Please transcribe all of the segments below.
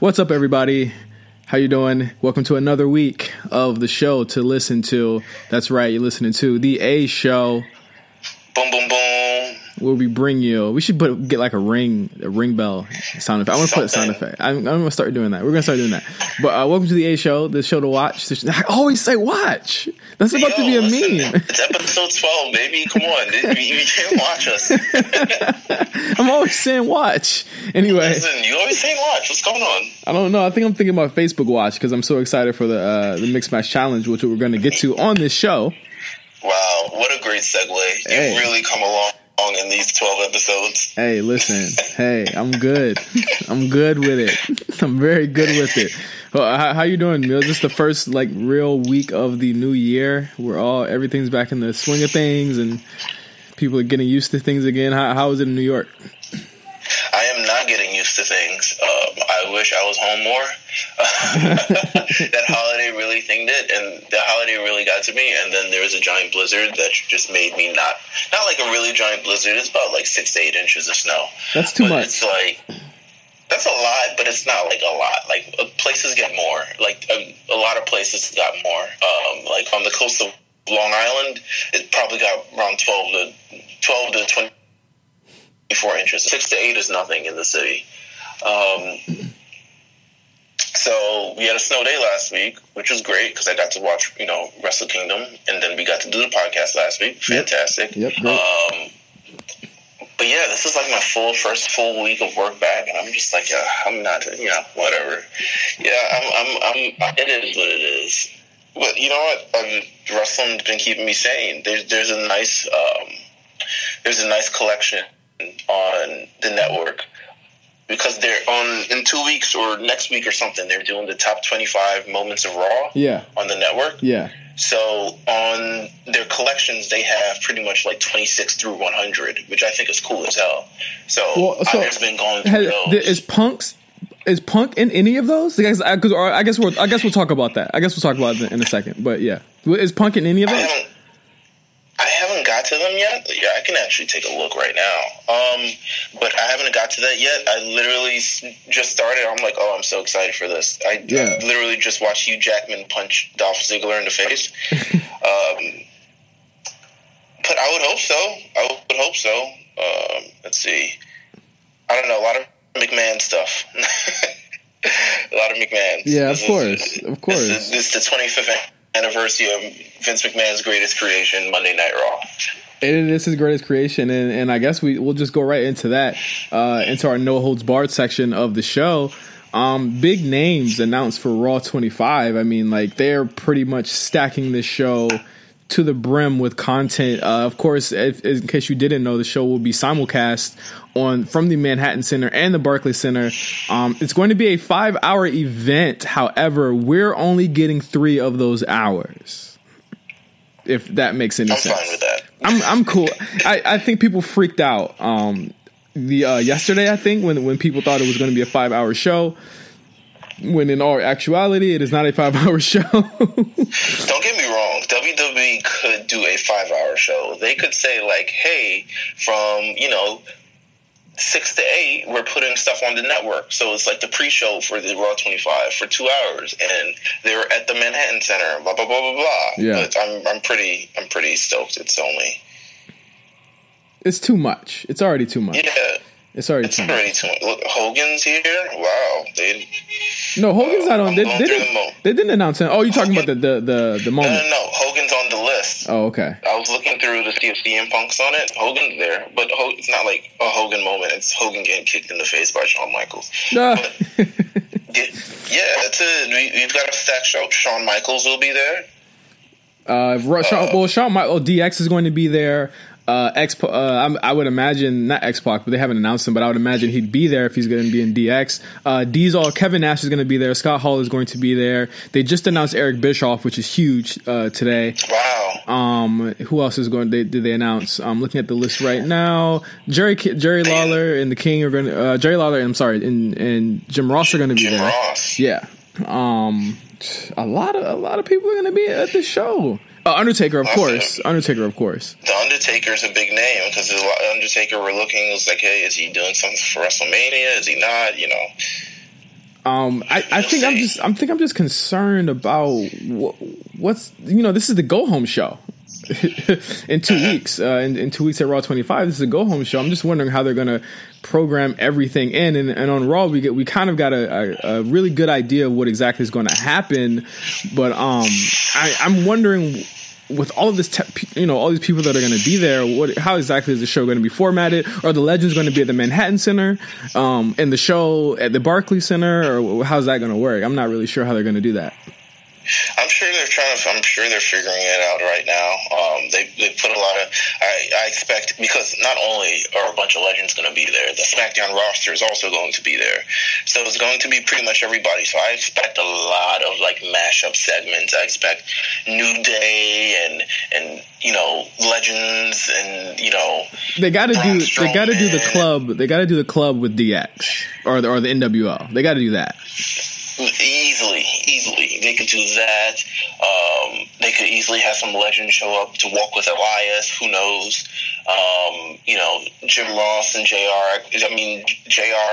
What's up, everybody? How you doing? Welcome to another week of the show to listen to. That's right, you're listening to The A Show. Boom, boom, boom. Where we bring you. We should get like a ring bell sound effect. I want to put a sound effect. I'm going to start doing that. We're going to start doing that. But welcome to The A Show, the show to watch. I always say watch. That's about to be a meme. It's episode 12, baby. Come on. You can't watch us. I'm always saying watch. Anyway. Listen, you always say watch. What's going on? I don't know. I think I'm thinking about Facebook Watch because I'm so excited for the Mixed Match Challenge, which we're going to get to on this show. Wow. What a great segue. Hey. You've really come along in these 12 episodes. Hey, listen. Hey, I'm good. I'm good with it. I'm very good with it. Well, how you doing, Mill? This is the first like real week of the new year. Everything's back in the swing of things, and people are getting used to things again. How is it in New York? I am not getting used to things. I wish I was home more. That holiday really thing did, and the holiday really got to me. And then there was a giant blizzard that just made me not like a really giant blizzard. It's about like 6 to 8 inches of snow. That's too much. It's like that's a lot, but it's not like a lot. Like places get more. Like a lot of places got more. Like on the coast of Long Island, it probably got around 12 to 20. 4 inches. 6 to 8 is nothing in the city. So we had a snow day last week, which was great because I got to watch, Wrestle Kingdom, and then we got to do the podcast last week. Fantastic. Yep. But yeah, this is like my first full week of work back, and I'm just like, I'm not, whatever. Yeah, I'm. It is what it is. But you know what? Wrestling's been keeping me sane. There's a nice, collection on the network because they're on in 2 weeks or next week or something. They're doing the top 25 moments of Raw on the network. Yeah. So on their collections, they have pretty much like 26 through 100, which I think is cool as hell. So I've been going through those. Is Punk in any of those? I guess we'll talk about that. I guess we'll talk about it in a second. But yeah, is Punk in any of those? I haven't got to them yet. Yeah, I can actually take a look right now. But I haven't got to that yet. I literally just started. I'm like, I'm so excited for this. I literally just watched Hugh Jackman punch Dolph Ziggler in the face. But I would hope so. Let's see. I don't know. A lot of McMahon stuff. A lot of McMahon. Yeah, of course. This is the 25th anniversary of Vince McMahon's greatest creation, Monday Night Raw. It is his greatest creation, and I guess we'll just go right into that, into our No Holds Barred section of the show. Big names announced for Raw 25. I mean, like, they're pretty much stacking this show to the brim with content. Of course, in case you didn't know, the show will be simulcast from the Manhattan Center and the Barclays Center. It's going to be a 5-hour event. However, we're only getting 3 of those hours. If that makes any sense. I'm fine with that. I'm cool. I think people freaked out. Yesterday, I think when people thought it was going to be a 5-hour show, when in all actuality, it is not a 5-hour show. Don't get me wrong. WWE could do a 5-hour show. They could say, like, hey, from, 6 to 8, we're putting stuff on the network. So it's like the pre-show for the Raw 25 for 2 hours, and they were at the Manhattan Center, blah, blah, blah, blah, blah. Yeah. But I'm pretty stoked. It's too much. It's already too much. Yeah. It's already too much. Look, Hogan's here. Wow. Hogan's not on. They didn't announce him. Oh, you're talking about the moment. No. Hogan's on the list. Oh, okay. I was looking through to see if CM Punk's on it. Hogan's there. But it's not like a Hogan moment. It's Hogan getting kicked in the face by Shawn Michaels. We've got a stack show. Shawn Michaels will be there. Shawn Michaels, DX is going to be there. I would imagine not X-Pac, but they haven't announced him. But I would imagine he'd be there if he's going to be in DX. Diesel, Kevin Nash is going to be there. Scott Hall is going to be there. They just announced Eric Bischoff, which is huge today. Wow. Who else is going? Did they announce? I'm looking at the list right now. Jerry Lawler and the King are going. Jerry Lawler, I'm sorry, and Jim Ross are going to be there. Jim Ross. Yeah. A lot of people are going to be at the show. Undertaker, of course. Undertaker, of course. The Undertaker's a big name because the Undertaker, we're looking, it was like, hey, is he doing something for WrestleMania? Is he not? I think I'm just concerned about what's, you know, this is the go home show in 2 weeks, in 2 weeks at Raw 25, this is a go home show. I'm just wondering how they're going to program everything in. And on Raw, we kind of got a really good idea of what exactly is going to happen. But, I'm wondering, with all of this, all these people that are going to be there, how exactly is the show going to be formatted? Are the legends going to be at the Manhattan Center, and the show at the Barclays Center, or how's that going to work? I'm not really sure how they're going to do that. I'm sure they're figuring it out right now. They put a lot of. I expect, because not only are a bunch of legends going to be there, the SmackDown roster is also going to be there. So it's going to be pretty much everybody. So I expect a lot of like mashup segments. I expect New Day and legends and they got to do the club. They got to do the club with DX or the NWO. They got to do that. Easily, they could do that. They could easily have some legends show up to walk with Elias. Who knows? Jim Ross and JR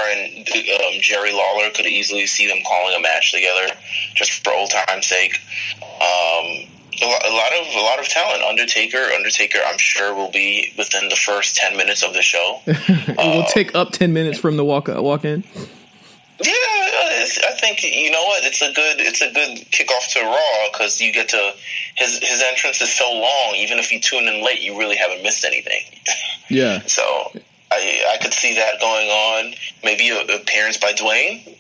and Jerry Lawler could easily see them calling a match together, just for old time's sake. A lot of talent. Undertaker, I'm sure, will be within the first 10 minutes of the show. It will take up 10 minutes from the walk in. Yeah, I think, you know what, it's a good kickoff to Raw, because you get to his entrance is so long. Even if you tune in late, you really haven't missed anything. Yeah. So I could see that going on. Maybe an appearance by Dwayne,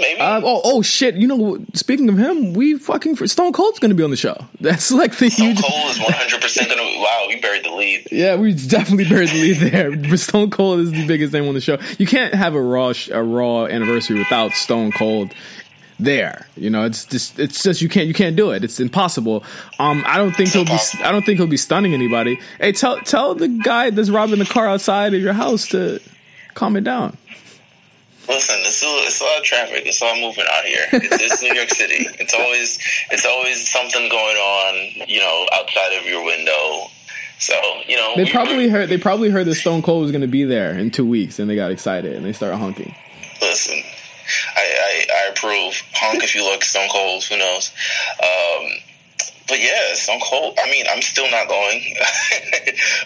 maybe. Oh shit! You know, speaking of him, Stone Cold's going to be on the show. That's like the huge. Stone Cold is 100% going to. Wow, we buried the lead. Yeah, we definitely buried the lead there. But Stone Cold is the biggest name on the show. You can't have a Raw anniversary without Stone Cold there. It's just you can't do it. It's impossible. I don't think he'll be stunning anybody. Hey, tell the guy that's robbing the car outside of your house to calm it down. Listen, it's a lot of traffic. It's a lot of movement out here. It's New York City. It's always something going on, outside of your window. So, they probably heard that Stone Cold was going to be there in 2 weeks, and they got excited and they started honking. Listen, I approve. Honk if you look. Stone Cold. Who knows? But yeah, Stone Cold. I mean, I'm still not going,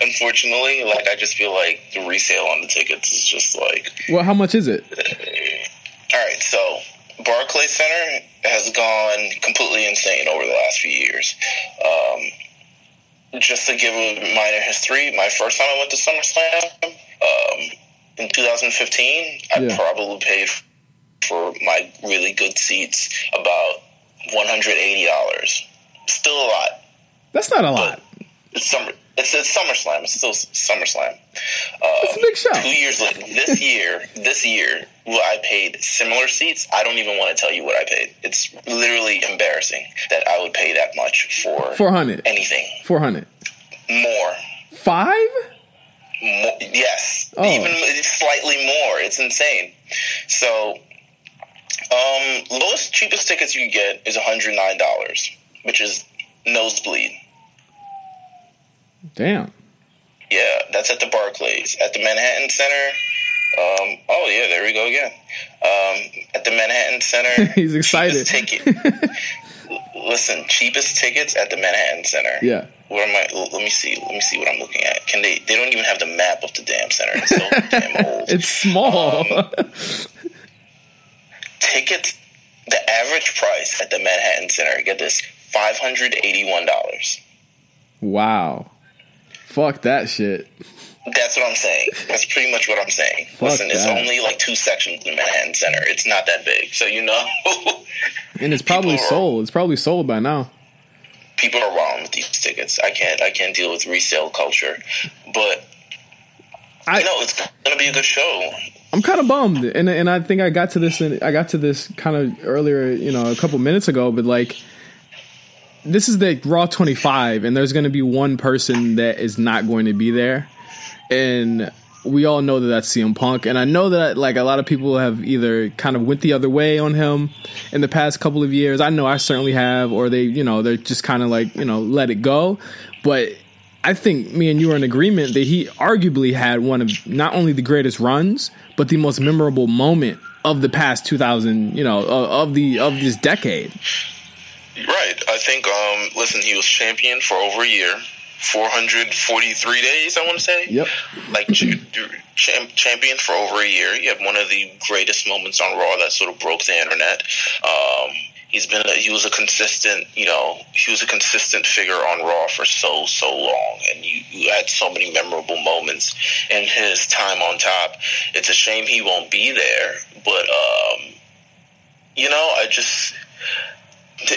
unfortunately. Like, I just feel like the resale on the tickets is just like. Well, how much is it? All right, so Barclays Center has gone completely insane over the last few years. Just to give a minor history, my first time I went to SummerSlam in 2015, I probably paid for my really good seats about $180. Still a lot. That's not a lot. It's SummerSlam. It's still SummerSlam. It's a big show. 2 years later, this year, I paid similar seats. I don't even want to tell you what I paid. It's literally embarrassing that I would pay that much for $400. Anything. $400. More. $500? More, yes. Oh. Even slightly more. It's insane. So, lowest, cheapest tickets you can get is $109. Which is nosebleed. Damn. Yeah, that's at the Barclays. At the Manhattan Center. Oh, yeah, there we go again. At the Manhattan Center. He's excited. Listen, cheapest tickets at the Manhattan Center. Yeah. What am I? Let me see what I'm looking at. Can they don't even have the map of the damn center. It's so damn old. It's small. Tickets, the average price at the Manhattan Center, get this, $581. Wow. Fuck that shit. That's what I'm saying. That's pretty much what I'm saying. Listen, it's only like two sections in Manhattan Center. It's not that big, so And it's probably sold. It's probably sold by now. People are wrong with these tickets. I can't deal with resale culture. But it's gonna be a good show. I'm kind of bummed, and I think I got to this kind of earlier, a couple minutes ago, but like. This is the Raw 25, and there's going to be one person that is not going to be there, and we all know that that's CM Punk. And I know that like a lot of people have either kind of went the other way on him in the past couple of years. I know I certainly have, or they, they're just kind of like let it go. But I think me and you are in agreement that he arguably had one of not only the greatest runs, but the most memorable moment of the past 2000, of this decade. Right. I think, he was champion for over a year, 443 days, I want to say. Yep. Like, champion for over a year. He had one of the greatest moments on Raw that sort of broke the internet. He was a consistent figure on Raw for so long, and you had so many memorable moments in his time on top. It's a shame he won't be there, but I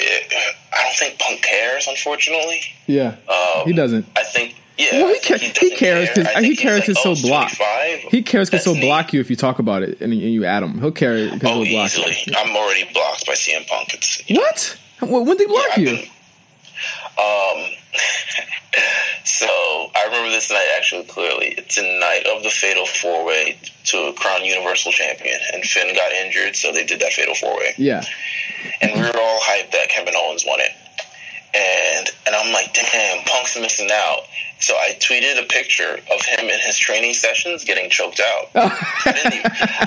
don't think Punk cares, unfortunately. Yeah, he doesn't. I think. Yeah, well, he cares because he'll block you if you talk about it and you add him. He'll carry. Oh, he'll block easily. You. I'm already blocked by CM Punk. What? Well, when did they block you? So I remember this night actually clearly. It's the night of the Fatal 4-Way to crown Universal Champion, and Finn got injured, so they did that Fatal 4-Way. Yeah, and we were all hyped that Kevin Owens won it, and I'm like, damn, Punk's missing out. So I tweeted a picture of him in his training sessions getting choked out. Oh. I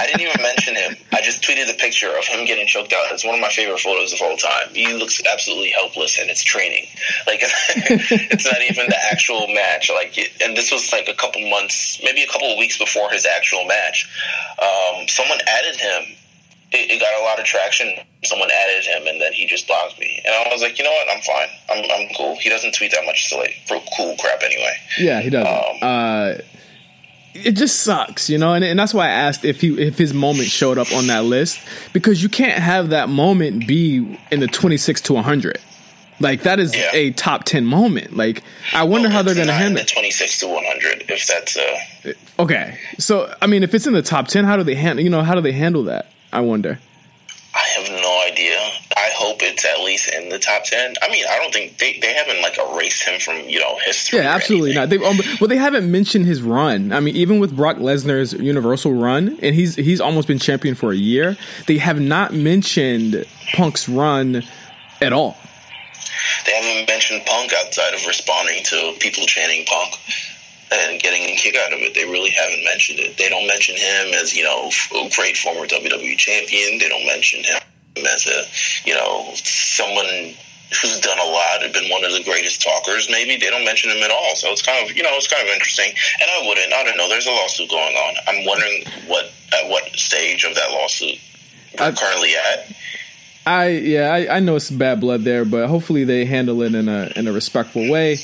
didn't even mention him. I just tweeted the picture of him getting choked out. It's one of my favorite photos of all time. He looks absolutely helpless, and it's training. Like, it's not even the actual match. Like, and this was like a couple months, maybe a couple of weeks before his actual match. Someone added him. It got a lot of traction. Someone added him, and then he just blocked me. And I was like, you know what? I'm fine. I'm cool. He doesn't tweet that much, so like, for cool crap anyway. Yeah, he doesn't. It just sucks, and that's why I asked if his moment showed up on that list, because you can't have that moment be in the 26 to 100. Like, that is a top 10 moment. Like, I wonder how they're going to handle it. 26 to 100, if that's okay. So, I mean, if it's in the top 10, how do they handle that? I wonder. I have no idea. I hope it's at least in the top 10. I mean, I don't think they haven't like erased him from history. Yeah, absolutely not. They haven't mentioned his run. I mean, even with Brock Lesnar's Universal run, and he's almost been champion for a year, they have not mentioned Punk's run at all. They haven't mentioned Punk outside of responding to people chanting Punk and getting a kick out of it. They really haven't mentioned it. They don't mention him as, a great former WWE champion. They don't mention him as a, someone who's done a lot and been one of the greatest talkers. Maybe they don't mention him at all. So it's kind of, it's kind of interesting. And I don't know. There's a lawsuit going on. I'm wondering at what stage of that lawsuit we're currently at. I know it's bad blood there, but hopefully they handle it in a respectful way.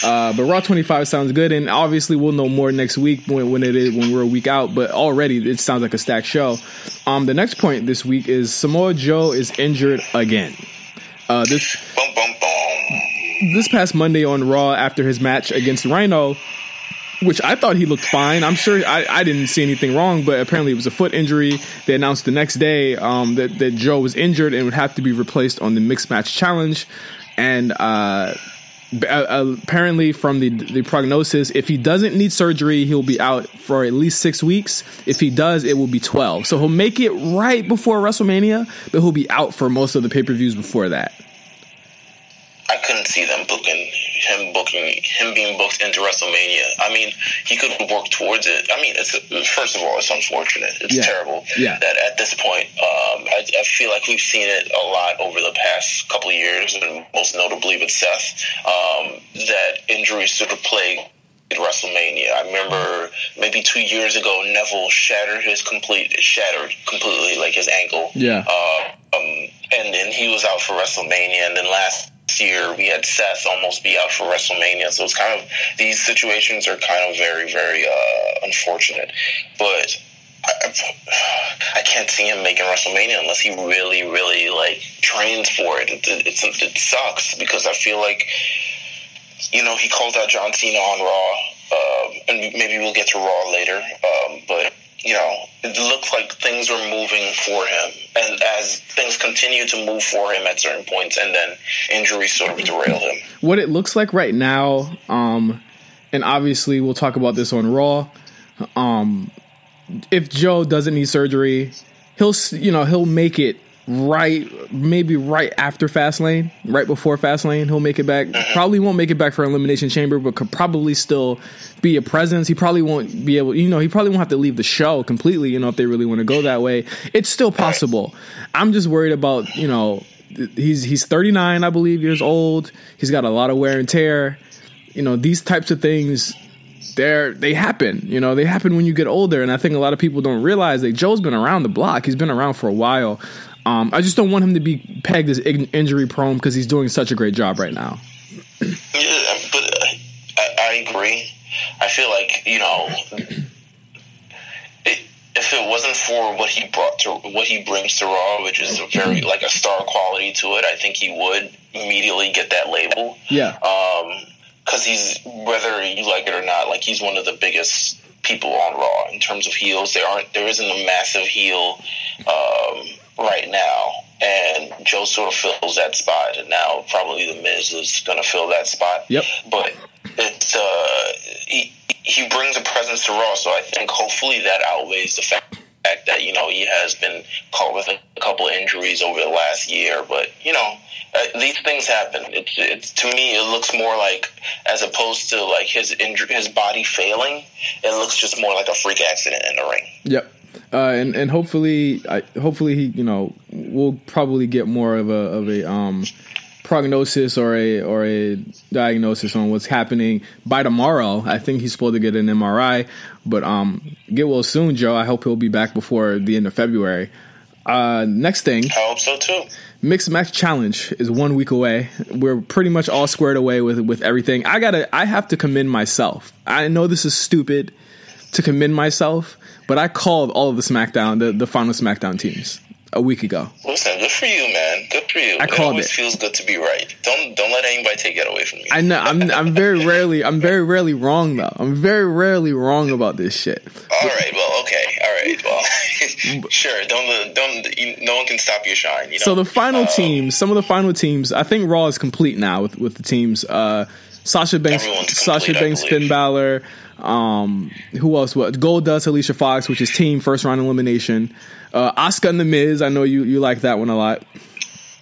But Raw 25 sounds good, and obviously we'll know more next week when we're a week out. But already it sounds like a stacked show. The next point this week is Samoa Joe is injured again. This past Monday on Raw after his match against Rhino, which I thought he looked fine. I'm sure I didn't see anything wrong, but apparently it was a foot injury. They announced the next day that Joe was injured and would have to be replaced on the Mixed Match Challenge. And apparently from the prognosis, if he doesn't need surgery, he'll be out for at least 6 weeks. If he does, it will be 12. So he'll make it right before WrestleMania, but he'll be out for most of the pay-per-views before that. I couldn't see them him being booked into WrestleMania. I mean, he could work towards it. I mean, first of all, it's unfortunate. It's terrible that at this point, I feel like we've seen it a lot over the past couple of years, and most notably with Seth, that injuries sort of plague WrestleMania. I remember maybe 2 years ago, Neville shattered completely, like his ankle. Yeah. And then he was out for WrestleMania, and then last year we had Seth almost be out for WrestleMania. So it's kind of, these situations are kind of very, very unfortunate. But I can't see him making WrestleMania unless he really, really like trains for it. It sucks because I feel like he called out John Cena on Raw, and maybe we'll get to Raw later. But it looked like things were moving for him. And as things continue to move for him at certain points, and then injuries sort of derail him. What it looks like right now, and obviously we'll talk about this on Raw, if Joe doesn't need surgery, he'll make it right after Fastlane, right before Fastlane, he'll make it back. Probably won't make it back for Elimination Chamber, but could probably still be a presence. He probably won't be able, he probably won't have to leave the show completely, if they really want to go that way. It's still possible. I'm just worried about, he's 39, I believe, years old. He's got a lot of wear and tear. These types of things, they happen. They happen when you get older, and I think a lot of people don't realize that Joe's been around the block. He's been around for a while. I just don't want him to be pegged as injury prone because he's doing such a great job right now. Yeah, but I agree. I feel like if it wasn't for what he brings to Raw, which is very like a star quality to it, I think he would immediately get that label. Yeah. Because he's, whether you like it or not, like he's one of the biggest people on Raw in terms of heels. There isn't a massive heel right now, and Joe sort of fills that spot, and now probably the Miz is going to fill that spot. Yep. But it's he brings a presence to Raw, so I think hopefully that outweighs the fact that he has been caught with a couple of injuries over the last year, but these things happen. It's to me, it looks more like, as opposed to like his injury, his body failing, it looks just more like a freak accident in the ring. Yep. And hopefully he, we'll probably get more of a prognosis or a diagnosis on what's happening by tomorrow. I think he's supposed to get an MRI, but get well soon, Joe. I hope he'll be back before the end of February. Next thing, I hope so too. Mixed Match Challenge is 1 week away. We're pretty much all squared away with everything. I have to commend myself. I know this is stupid to commend myself, but I called all of the SmackDown, the final SmackDown teams a week ago. Listen, good for you, man. Good for you. It always feels good to be right. Don't let anybody take that away from you. I know. I'm very rarely wrong though. I'm very rarely wrong about this shit. All right. Well, sure. No one can stop your shine. So the final teams, some of the final teams, I think Raw is complete now with the teams. Sasha Banks, Finn Balor. Who else? What? Goldust, Alicia Fox, which is team first round elimination. Asuka and The Miz. I know you like that one a lot.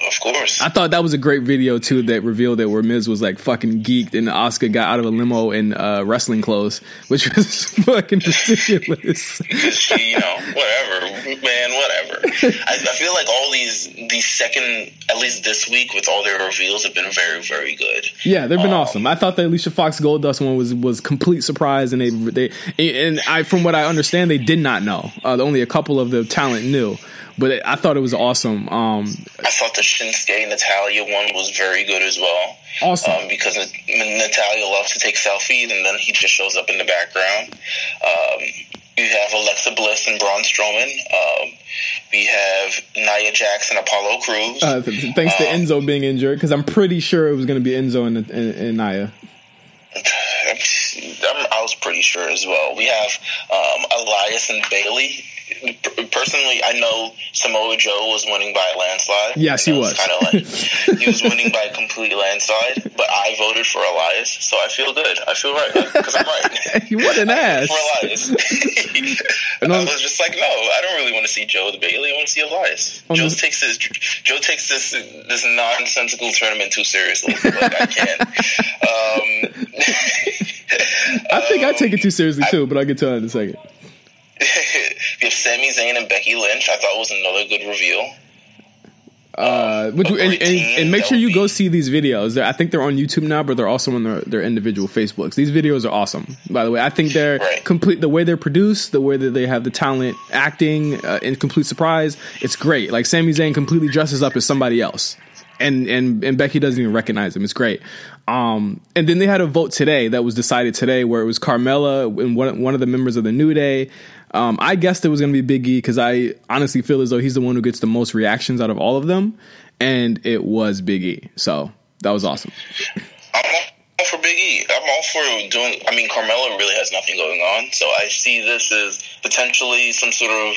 Of course. I thought that was a great video too that revealed that where Miz was like fucking geeked and Asuka got out of a limo in wrestling clothes, which was fucking ridiculous. She, whatever. I feel like all these second, at least this week with all their reveals, have been very, very good. Yeah, they've been awesome. I thought the Alicia Fox Goldust one was complete surprise, and they from what I understand, they did not know. Only a couple of the talent knew. But I thought it was awesome. I thought the Shinsuke Natalia one was very good as well. Awesome. Because Natalia loves to take selfies, and then he just shows up in the background. You have Alexa Bliss and Braun Strowman. We have Nia Jax and Apollo Crews. Thanks to Enzo being injured, because I'm pretty sure it was going to be Enzo and Nia. I was pretty sure as well. We have Elias and Bailey. Personally, I know Samoa Joe was winning by a landslide. Yes, he was. Kind of like, he was winning by a complete landslide, but I voted for Elias, so I feel good. I feel right because I'm right. You what an ass for Elias. And I was just like, no, I don't really want to see Joe with Bailey. I want to see Elias. Joe takes this nonsensical tournament too seriously. Like, I can't. I think I take it too seriously too, but I'll get to that in a second. We have Sami Zayn and Becky Lynch. I thought was another good reveal. And make sure you go see these videos. I think they're on YouTube now, but they're also on their individual Facebooks. These videos are awesome. By the way, I think they're complete. The way they're produced, the way that they have the talent acting in complete surprise, it's great. Like Sami Zayn completely dresses up as somebody else, and Becky doesn't even recognize him. It's great. And then they had a vote today that was decided today, where it was Carmella and one of the members of the New Day. I guessed it was going to be Big E because I honestly feel as though he's the one who gets the most reactions out of all of them, and it was Big E. So that was awesome. I'm all for Big E. I'm all for doing. I mean, Carmella really has nothing going on, so I see this as potentially some sort of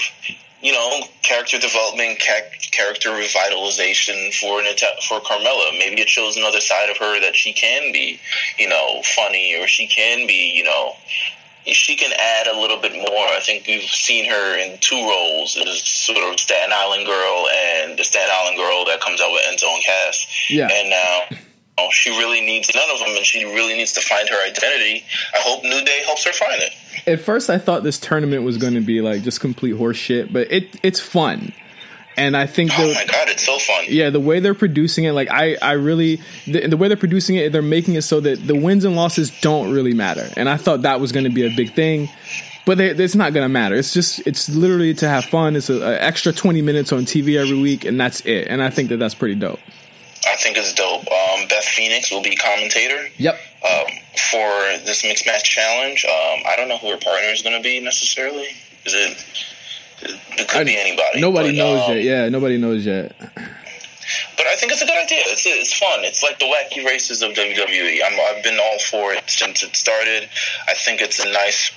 character development, character revitalization for Carmella. Maybe it shows another side of her that she can be, funny, or she can be, she can add a little bit more. I think we've seen her in two roles, as sort of Staten Island Girl and the Staten comes out with Enzo and Cass. Yeah. And now she really needs none of them, and she really needs to find her identity. I hope New Day helps her find it. At first, I thought this tournament was going to be like just complete horse shit, but it's fun. And I think oh my god, it's so fun. Yeah, the way they're producing it, like I really the way they're producing it, they're making it so that the wins and losses don't really matter. And I thought that was going to be a big thing, but it's not going to matter. It's literally to have fun. It's an extra 20 minutes on TV every week, and that's it. And I think that's pretty dope. I think it's dope. Beth Phoenix will be commentator. Yep. For this mixed match challenge, I don't know who her partner is going to be necessarily. Is it? It could be anybody. Nobody knows yet. Yeah, nobody knows yet. But I think it's a good idea. It's fun. It's like the wacky races of WWE. I've been all for it since it started. I think it's a nice,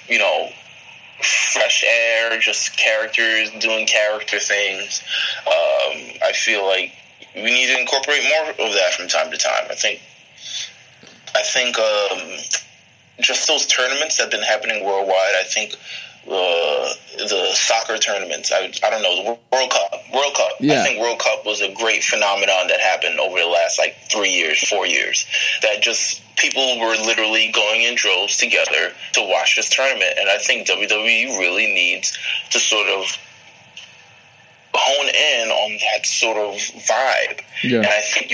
fresh air, just characters doing character things. I feel like we need to incorporate more of that from time to time. I think just those tournaments that have been happening worldwide, I think... the soccer tournaments. I don't know, the World Cup. Yeah. I think World Cup was a great phenomenon that happened over the last 3 years, 4 years. That just people were literally going in droves together to watch this tournament. And I think WWE really needs to sort of hone in on that sort of vibe. Yeah. And I think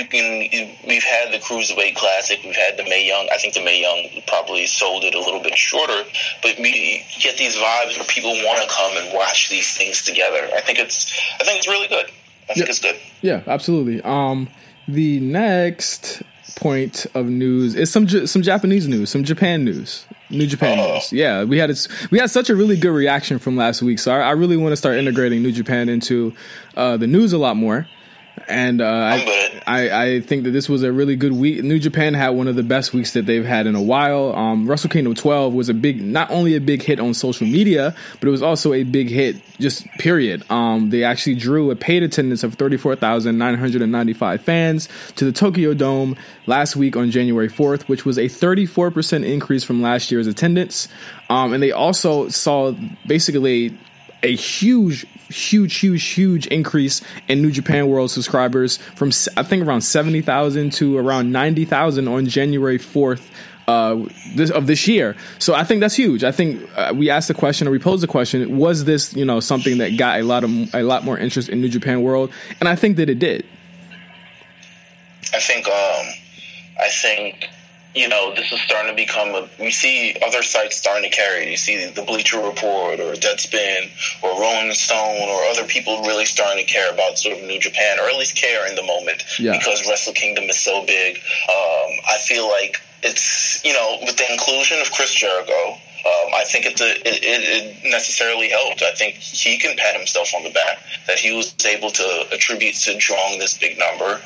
we've had the Cruiserweight Classic, we've had the Mae Young. I think the Mae Young probably sold it a little bit shorter, but we get these vibes where people want to come and watch these things together. I think it's really good. I think it's good. Yeah, absolutely. The next point of news is some Japanese news, some Japan news. New Japan news. Yeah, we had such a really good reaction from last week, so I really want to start integrating New Japan into the news a lot more. And I think that this was a really good week. New Japan had one of the best weeks that they've had in a while. Wrestle Kingdom 12 was not only a big hit on social media, but it was also a big hit just period. They actually drew a paid attendance of 34,995 fans to the Tokyo Dome last week on January 4th, which was a 34% increase from last year's attendance. And they also saw basically a huge increase in New Japan World subscribers from I think around 70,000 to around 90,000 on January 4th of this year. So I think that's huge. I think we posed the question, was this something that got a lot more interest in New Japan World? And I think that it did. I think. This is starting to become we see other sites starting to carry it. You see the Bleacher Report or Deadspin or Rolling Stone or other people really starting to care about sort of New Japan, or at least care in the moment, because Wrestle Kingdom is so big. I feel like it's, with the inclusion of Chris Jericho, I think it necessarily helped. I think he can pat himself on the back that he was able to attribute to drawing this big number.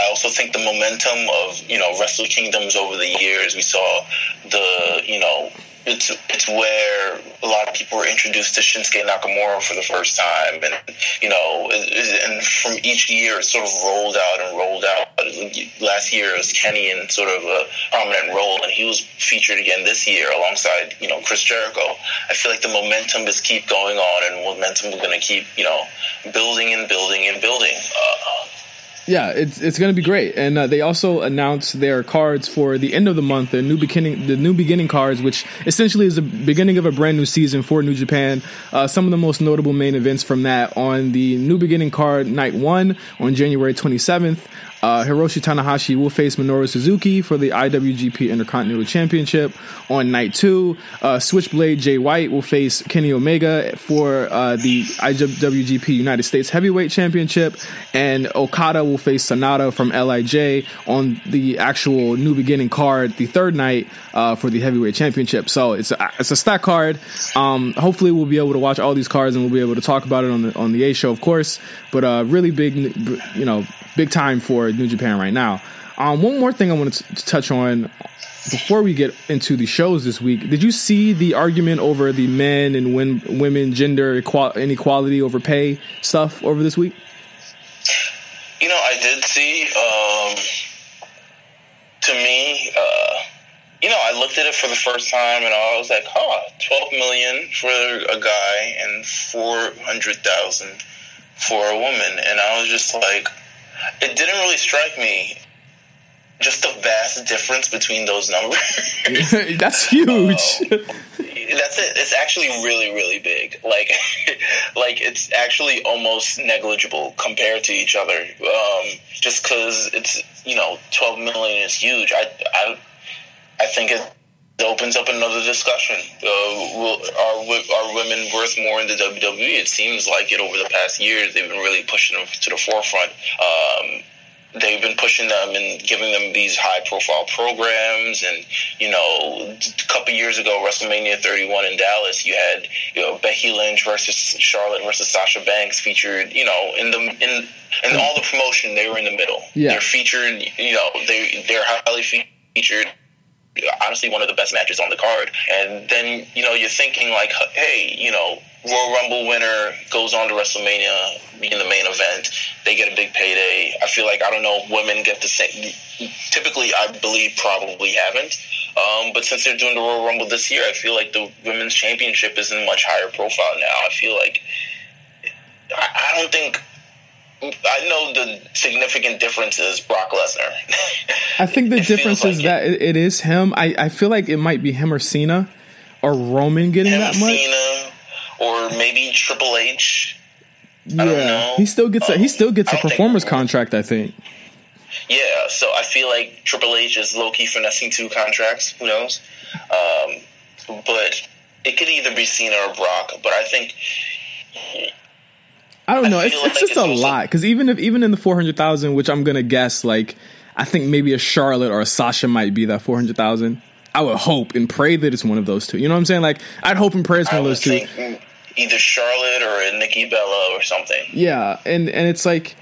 I also think the momentum of Wrestle Kingdoms over the years, we saw it's where a lot of people were introduced to Shinsuke Nakamura for the first time, and and from each year it sort of rolled out. Last year it was Kenny in sort of a prominent role, and he was featured again this year alongside Chris Jericho. I feel like the momentum is keep going on, and momentum is going to keep building and building and building. Yeah, it's going to be great. And they also announced their cards for the end of the month, the new beginning cards, which essentially is the beginning of a brand new season for New Japan. Some of the most notable main events from that on the New Beginning card, night 1 on January 27th. Hiroshi Tanahashi will face Minoru Suzuki for the IWGP Intercontinental Championship on night 2. Switchblade Jay White will face Kenny Omega for the IWGP United States Heavyweight Championship, and Okada will face Sanada from LIJ on the actual New Beginning card, the third night for the Heavyweight Championship. So it's a stack card. Hopefully we'll be able to watch all these cards, and we'll be able to talk about it on the A show, of course. But really big, big time for New Japan right now. One more thing I wanted to touch on before we get into the shows this week. Did you see the argument over the men and women gender inequality over pay stuff over this week? I did see. To me, I looked at it for the first time, and I was like, $12 million for a guy and $400,000 for a woman, and I was just like, it didn't really strike me just the vast difference between those numbers. That's huge. That's it. It's actually really, really big. Like it's actually almost negligible compared to each other. Just because it's, 12 million is huge. I think it opens up another discussion. Are women worth more in the WWE? It seems like it over the past years. They've been really pushing them to the forefront. They've been pushing them and giving them these high-profile programs. And, a couple years ago, WrestleMania 31 in Dallas, you had, Becky Lynch versus Charlotte versus Sasha Banks featured, in all the promotion, they were in the middle. Yeah. They're featured, they're highly featured. Honestly, one of the best matches on the card. And then, you're thinking like, hey, Royal Rumble winner goes on to WrestleMania in the main event. They get a big payday. I feel like, I don't know if women get the same. Typically, I believe probably haven't. But since they're doing the Royal Rumble this year, I feel like the Women's Championship is in much higher profile now. I feel like I don't think... I know the significant difference is Brock Lesnar. I think the difference is that it is him. I feel like it might be him or Cena or Roman getting that much. Cena or maybe Triple H. Yeah, I don't know. He still gets a performer's contract, I think. Yeah, so I feel like Triple H is low-key finessing 2 contracts. Who knows? But it could either be Cena or Brock. But I think... I don't know. It's just a lot because even in the 400,000, which I'm gonna guess, I think maybe a Charlotte or a Sasha might be that 400,000. I would hope and pray that it's one of those two. You know what I'm saying? I'd hope and pray it's one of those two. Either Charlotte or Nikki Bella or something. Yeah, and it's like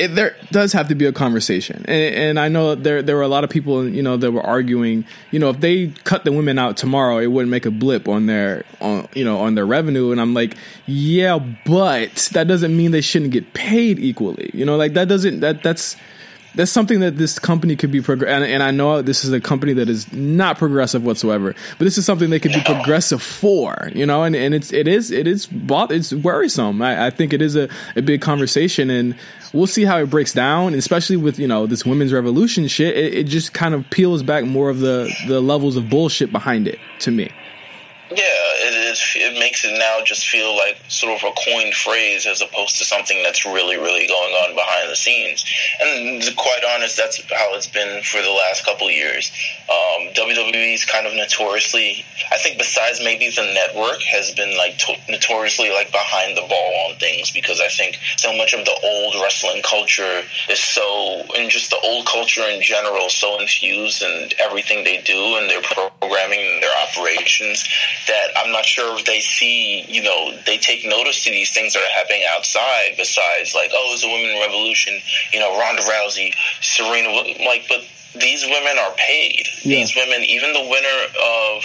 there does have to be a conversation, and I know there were a lot of people that were arguing if they cut the women out tomorrow, it wouldn't make a blip on their on their revenue, and I'm like, yeah, but that doesn't mean they shouldn't get paid equally, that's something that this company could be and I know this is a company that is not progressive whatsoever, but this is something they could be progressive for, and it's worrisome. I think it is a big conversation, and we'll see how it breaks down, especially with this women's revolution shit. It just kind of peels back more of the levels of bullshit behind it to me. Yeah, it is. It makes it now just feel like sort of a coined phrase as opposed to something that's really, really going on behind the scenes. And to be quite honest, that's how it's been for the last couple of years. WWE's kind of notoriously, I think besides maybe the network, has been notoriously behind the ball on things, because I think so much of the old wrestling culture is and just the old culture in general, so infused in everything they do and their programming and their operations, that I'm not sure if they see, they take notice to these things that are happening outside besides it's a women revolution, Ronda Rousey, Serena, but these women are paid. Yeah. These women, even the winner of,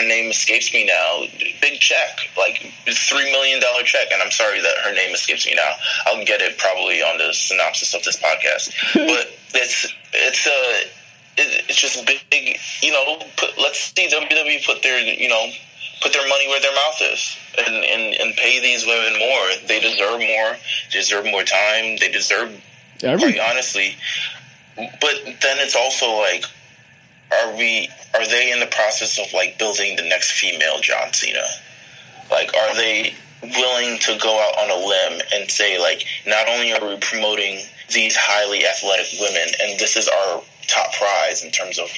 her name escapes me now, big check, $3 million check, and I'm sorry that her name escapes me now. I'll get it probably on the synopsis of this podcast. But it's just big, let's see WWE put their, put their money where their mouth is and pay these women more. They deserve more. They deserve more time. They deserve, quite honestly. But then it's also are they in the process of building the next female John Cena? Are they willing to go out on a limb and say not only are we promoting these highly athletic women and this is our top prize in terms of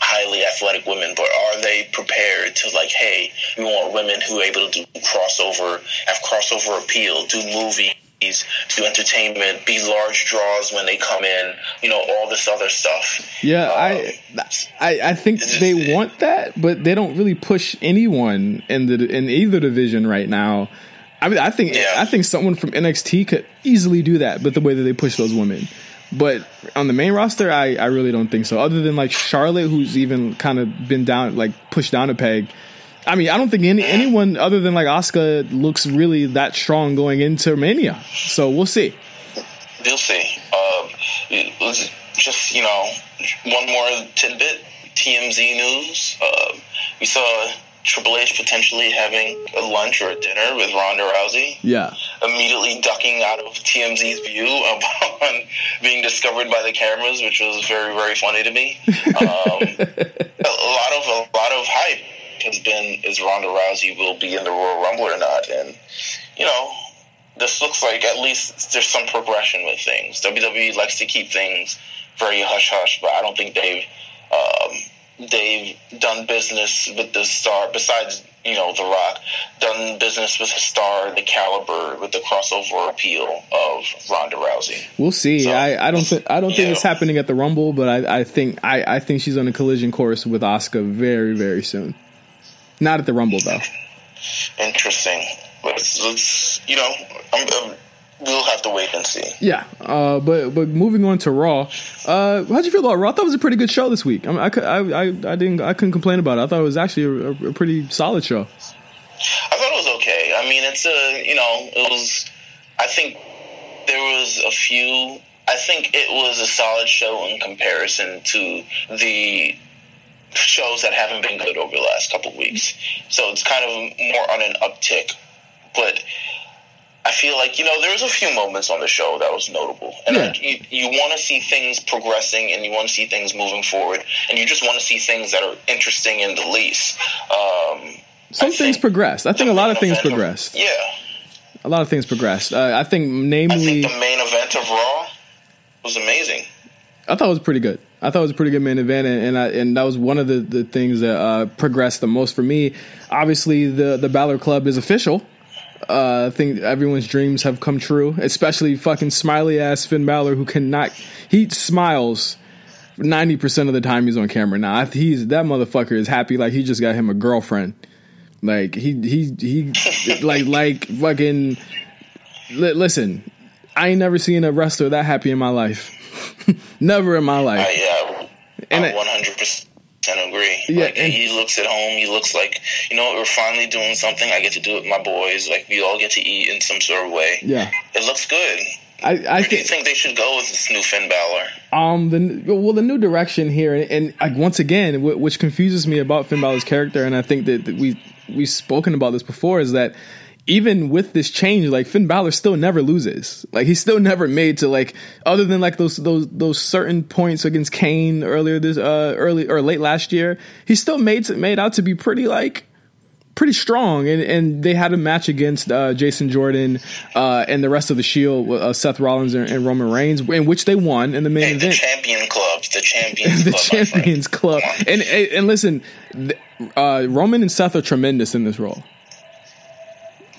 highly athletic women, but are they prepared to hey, we want women who are able to do crossover, have crossover appeal, do movies, do entertainment, be large draws when they come in, all this other stuff. Yeah, I think they want that, but they don't really push anyone in either division right now. I mean, I think someone from NXT could easily do that, but the way that they push those women. But on the main roster, I really don't think so. Other than Charlotte, who's even kind of been down, pushed down a peg. I mean, I don't think anyone other than Asuka looks really that strong going into Mania. So we'll see. We'll see. Just one more tidbit. TMZ news. We saw Triple H potentially having a lunch or a dinner with Ronda Rousey. Yeah. Immediately ducking out of TMZ's view upon being discovered by the cameras, which was very, very funny to me. A lot of hype has been, is Ronda Rousey will be in the Royal Rumble or not? And, you know, this looks like at least there's some progression with things. WWE likes to keep things very hush-hush, but I don't think they've done business with the star, besides, you know, The Rock, done business with the star, the caliber, with the crossover appeal of Ronda Rousey. We'll see. So, I don't think it's happening at the Rumble, but I think she's on a collision course with Asuka very, very soon. Not at the Rumble, though. Interesting. Let's you know, we'll have to wait and see. Yeah, but moving on to Raw, how'd you feel about Raw? I thought it was a pretty good show this week. I couldn't complain about it. I thought it was actually a pretty solid show. I thought it was okay. I mean, I think it was a solid show in comparison to the shows that haven't been good over the last couple of weeks. So it's kind of more on an uptick, but I feel like, you know, there's a few moments on the show that was notable. And you want to see things progressing, and you want to see things moving forward, and you just want to see things that are interesting in the least. Some things progressed. I think a lot of things progressed. Yeah. A lot of things progressed. I think the main event of Raw was amazing. I thought it was pretty good. I thought it was a pretty good main event, and that was one of the things that progressed the most for me. Obviously, the Balor Club is official. I think everyone's dreams have come true, especially fucking smiley ass Finn Balor, who cannot. He smiles 90% of the time he's on camera now. That motherfucker is happy like he just got him a girlfriend. Like he like fucking. Listen, I ain't never seen a wrestler that happy in my life. Never in my life. I 100% agree. Yeah, like, and he looks at home. He looks like, you know, we're finally doing something. I get to do it with my boys. Like, we all get to eat in some sort of way. Yeah, it looks good. Do you think they should go with this new Finn Balor? The new direction here, and once again, which confuses me about Finn Balor's character, and I think that we've spoken about this before, is that even with this change, like, Finn Balor still never loses. Like, he's still never made to, like, other than like those certain points against Kane late last year, he's still made out to be pretty strong. And they had a match against Jason Jordan and the rest of the Shield, Seth Rollins and Roman Reigns, in which they won in the main event. The Champions Club. And listen, Roman and Seth are tremendous in this role.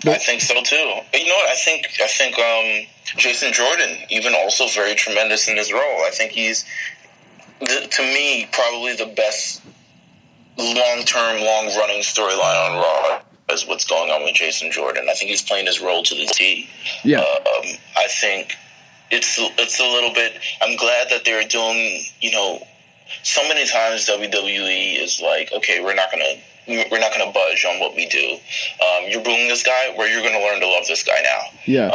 I think so too. You know what? I think Jason Jordan, even also very tremendous in his role. I think he's, to me, probably the best long-term, long-running storyline on Raw is what's going on with Jason Jordan. I think he's playing his role to the T. Yeah. I think it's a little bit. I'm glad that they're doing. You know, so many times WWE is like, okay, we're not going to budge on what we do. You're booing this guy, where you're going to learn to love this guy now. Yeah.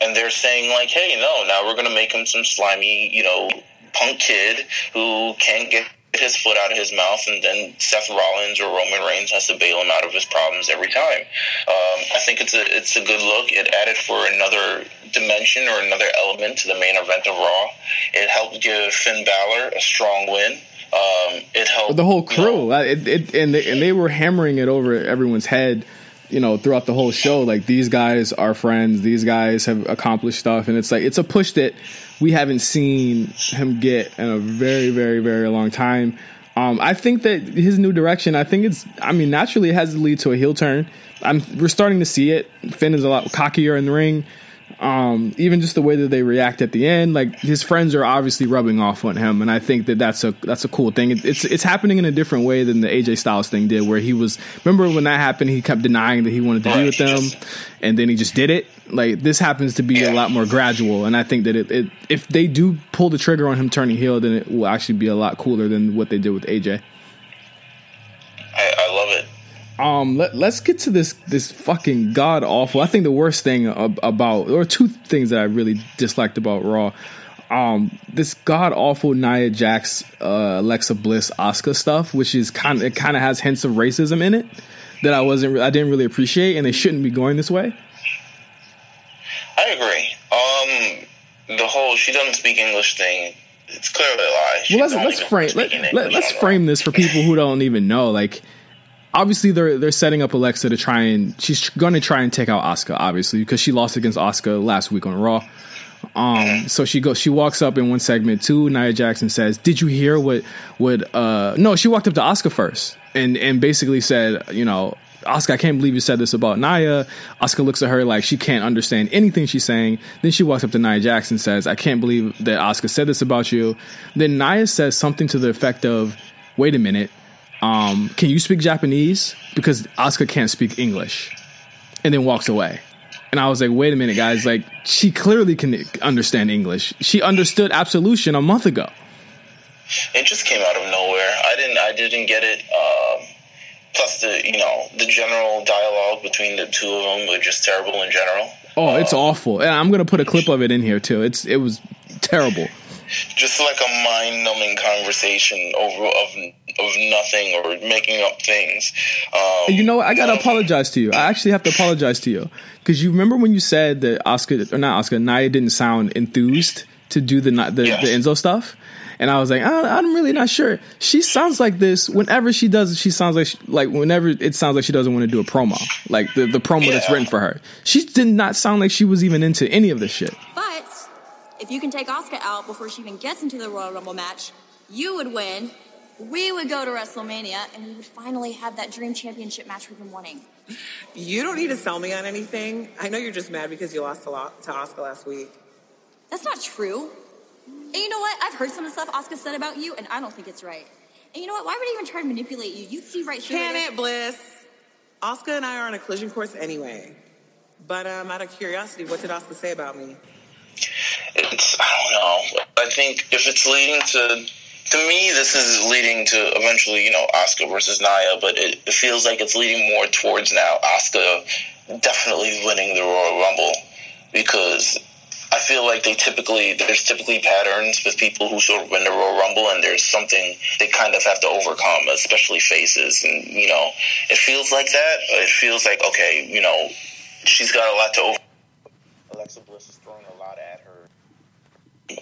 And they're saying, like, hey, no, now we're going to make him some slimy, you know, punk kid who can't get his foot out of his mouth, and then Seth Rollins or Roman Reigns has to bail him out of his problems every time. I think it's a good look. It added for another dimension or another element to the main event of Raw. It helped give Finn Balor a strong win. It helped the whole crew, you know, and they were hammering it over everyone's head, you know, throughout the whole show. Like, these guys are friends. These guys have accomplished stuff, and it's like, it's a push that we haven't seen him get in a very, very, very long time. I think that his new direction, naturally it has to lead to a heel turn. We're starting to see it. Finn is a lot cockier in the ring. Even just the way that they react at the end, like, his friends are obviously rubbing off on him, and I think that's a cool thing. It's happening in a different way than the AJ Styles thing did, where he was, remember when that happened, he kept denying that he wanted to be with them, and then he just did it. Like, this happens to be a lot more gradual, and I think that if they do pull the trigger on him turning heel, then it will actually be a lot cooler than what they did with AJ. I love it. Let's get to this fucking god awful. I think the worst thing about, or two things that I really disliked about Raw, this god awful Nia Jax, Alexa Bliss, Asuka stuff, which is kind of has hints of racism in it. that I didn't really appreciate, and they shouldn't be going this way. I agree. The whole she doesn't speak English thing, it's clearly a lie. Well, let's frame this for people who don't even know. Like, obviously they're setting up Alexa to try and she's going to try and take out Asuka, obviously, because she lost against Asuka last week on Raw. So she walks up in one segment to Nia Jax and says, "Did you hear what she walked up to Asuka first and basically said, you know, Asuka, I can't believe you said this about Nia." Asuka looks at her like she can't understand anything she's saying. Then she walks up to Nia Jax and says, "I can't believe that Asuka said this about you." Then Nia says something to the effect of, "Wait a minute, can you speak Japanese? Because Asuka can't speak English." And then walks away. And I was like, wait a minute, guys. Like, she clearly can understand English. She understood Absolution a month ago. It just came out of nowhere. I didn't get it. Plus, the general dialogue between the two of them was just terrible in general. Oh, it's awful. And I'm going to put a clip of it in here, too. It was terrible. Just like a mind-numbing conversation of nothing or making up things. You know what? I got to apologize to you. I actually have to apologize to you. Because you remember when you said that Nia didn't sound enthused to do the Enzo stuff? And I was like, I'm really not sure. She sounds like this whenever she does. She sounds like whenever it sounds like she doesn't want to do a promo, like the promo that's written for her. She did not sound like she was even into any of this shit. But if you can take Asuka out before she even gets into the Royal Rumble match, you would win. We would go to WrestleMania, and we would finally have that dream championship match we've been wanting. You don't need to sell me on anything. I know you're just mad because you lost a lot to Asuka last week. That's not true. And you know what? I've heard some of the stuff Asuka said about you, and I don't think it's right. And you know what? Why would I even try to manipulate you? You'd see right through it. Damn it, Bliss. Asuka and I are on a collision course anyway. But out of curiosity, what did Asuka say about me? I don't know. I think if it's leading to me, this is leading to eventually, Asuka versus Nia, but it feels like it's leading more towards now Asuka definitely winning the Royal Rumble, because I feel like there's typically patterns with people who sort of win the Royal Rumble, and there's something they kind of have to overcome, especially faces. And, it feels like that. It feels like, okay, she's got a lot to overcome. Alexa Bliss is throwing a lot at her.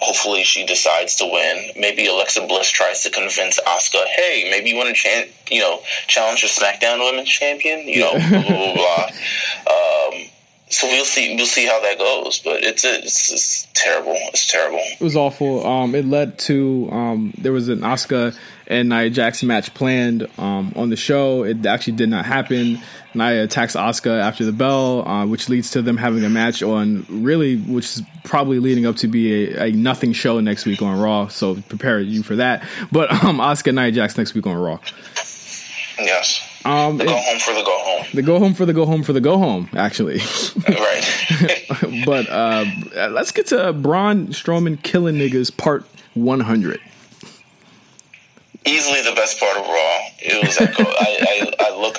Hopefully she decides to win. Maybe Alexa Bliss tries to convince Asuka, hey, maybe you want to challenge your SmackDown Women's Champion? Blah, blah, blah, blah. So we'll see how that goes, but it's terrible. It's terrible. It was awful. It led to there was an Asuka and Nia Jax match planned on the show. It actually did not happen. Nia attacks Asuka after the bell, which leads to them having a match which is probably leading up to be a nothing show next week on Raw. So prepare you for that. But Asuka and Nia Jax next week on Raw. Yes. The go home for the go home. The go home for the go home for the go home, actually. Right. But let's get to Braun Strowman killing niggas part 100. Easily the best part of Raw. It was like,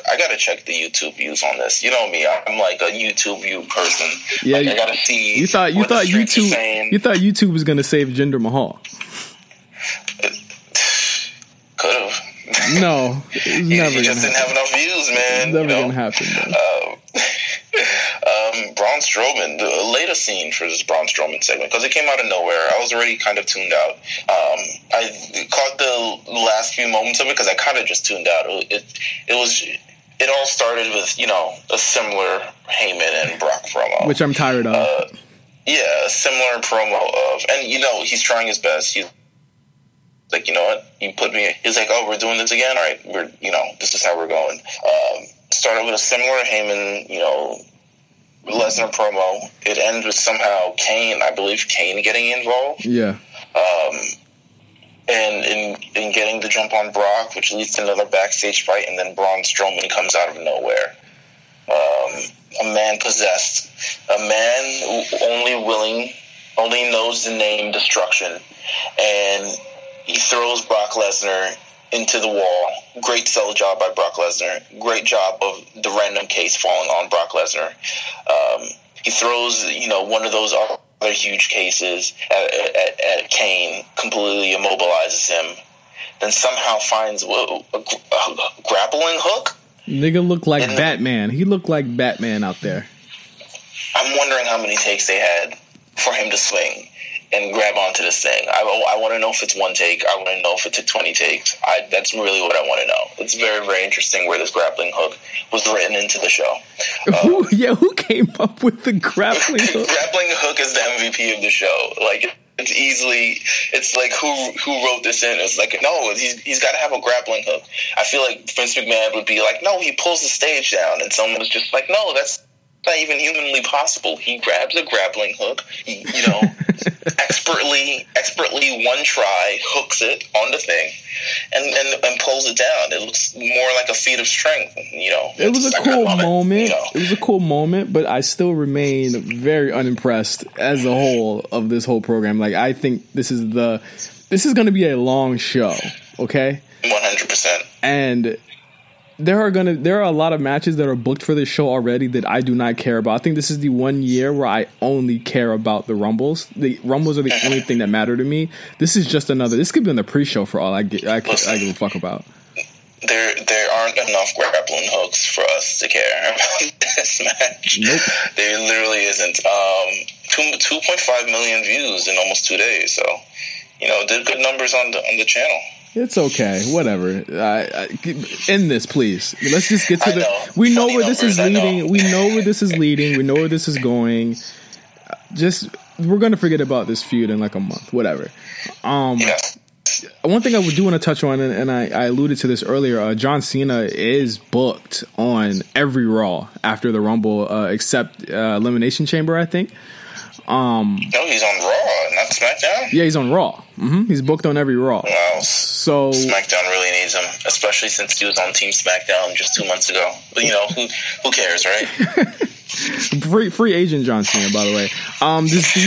I gotta check the YouTube views on this. You know me, I'm like a YouTube view person. Yeah, like, I gotta see. You thought YouTube. You thought YouTube was gonna save Jinder Mahal. Could have. No, he just didn't have enough views, man. It's never gonna happen. Braun Strowman, the later scene for this Braun Strowman segment, because it came out of nowhere. I was already kind of tuned out. I caught the last few moments of it because I kind of just tuned out. It all started with a similar Heyman and Brock promo, which I'm tired of. A similar promo of, and he's trying his best. He's like, you know what, you put me in. He's like, oh, we're doing this again? All right, we're, this is how we're going. Started with a similar Heyman, Lesnar promo. It ended with somehow Kane getting involved. Yeah. And getting the jump on Brock, which leads to another backstage fight, and then Braun Strowman comes out of nowhere. A man possessed. A man who only knows the name Destruction. And he throws Brock Lesnar into the wall. Great sell job by Brock Lesnar. Great job of the random case falling on Brock Lesnar. He throws, one of those other huge cases at Kane, completely immobilizes him, then somehow finds a grappling hook Nigga looked like Batman. He looked like Batman out there. I'm wondering how many takes they had for him to swing and grab onto this thing. I want to know if it's one take. I want to know if it took 20 takes. That's really what I want to know. It's very, very interesting where this grappling hook was written into the show. Who came up with the grappling hook? Grappling hook is the MVP of the show. Like, it's easily, it's like who wrote this in? It's like, no, he's got to have a grappling hook. I feel like Vince McMahon would be like, no, he pulls the stage down, and someone was just like, no, that's not even humanly possible. He grabs a grappling hook, expertly one try, hooks it on the thing, and pulls it down. It looks more like a feat of strength. It was a cool moment. It was a cool moment, but I still remain very unimpressed as a whole of this whole program. Like, I think this is going to be a long show. Okay, 100%. And there are a lot of matches that are booked for this show already that I do not care about. I think this is the one year where I only care about the Rumbles. The Rumbles are the only thing that matter to me. This is just another. This could be on the pre-show for all I give a fuck about. There aren't enough grappling hooks for us to care about this match. Nope. There literally isn't. 2.5 million views in almost 2 days. So, did good numbers on the channel. It's okay, whatever. End this, please. Let's just get to We know where this is leading. We know where this is leading. We know where this is going. Just, we're gonna forget about this feud in like a month, whatever. Yeah. One thing I do want to touch on, and I alluded to this earlier, John Cena is booked on every Raw after the Rumble, except Elimination Chamber, I think. No, he's on Raw, not SmackDown? Yeah, he's on Raw. Mm-hmm. He's booked on every Raw. Wow. So SmackDown really needs him, especially since he was on Team SmackDown just 2 months ago. But, who cares, right? free agent John Cena, by the way. Do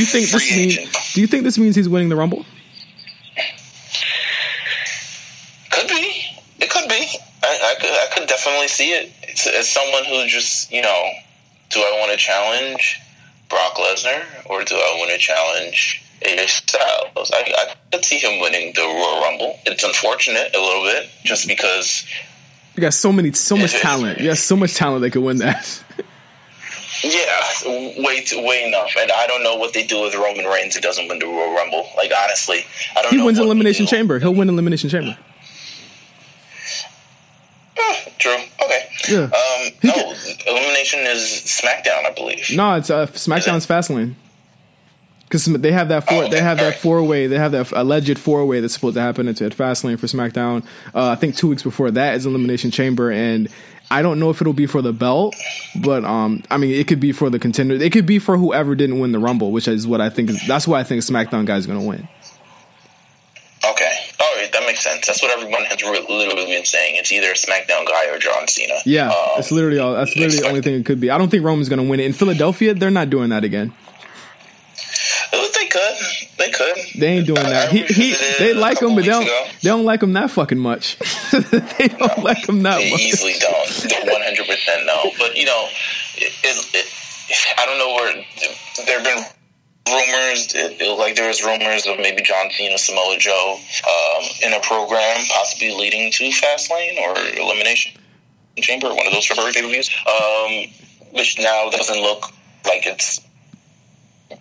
you think this means he's winning the Rumble? Could be. It could be. I could definitely see it. As someone who just, do I want to challenge Brock Lesnar, or do I want to challenge AJ Styles? I could see him winning the Royal Rumble. It's unfortunate a little bit, just because you got so much talent. You got so much talent that could win that. Yeah, way enough. And I don't know what they do with Roman Reigns. It doesn't win the Royal Rumble. Like, honestly, I don't know. He wins Elimination Chamber. He'll win Elimination Chamber. True. Okay. Yeah. Elimination is SmackDown, I believe. No, it's SmackDown's Fastlane. Because they have that four-way. They have that alleged four-way that's supposed to happen at Fastlane for SmackDown. I think 2 weeks before that is Elimination Chamber, and I don't know if it'll be for the belt, but it could be for the contender. It could be for whoever didn't win the Rumble, which is what I think. That's why I think SmackDown guy's going to win. Okay. All right, that makes sense. That's what everyone has literally been saying. It's either a SmackDown guy or John Cena. Yeah, it's literally the only thing it could be. I don't think Roman's going to win it. In Philadelphia, they're not doing that again. They could. They ain't doing that. They like him, but they don't like him that fucking much. They don't like him that much. They easily don't. They 100% no. But, I don't know where there have been rumors, there was rumors of maybe John Cena, Samoa Joe in a program possibly leading to Fastlane or Elimination Chamber, one of those for pay-per-views, which now doesn't look like it's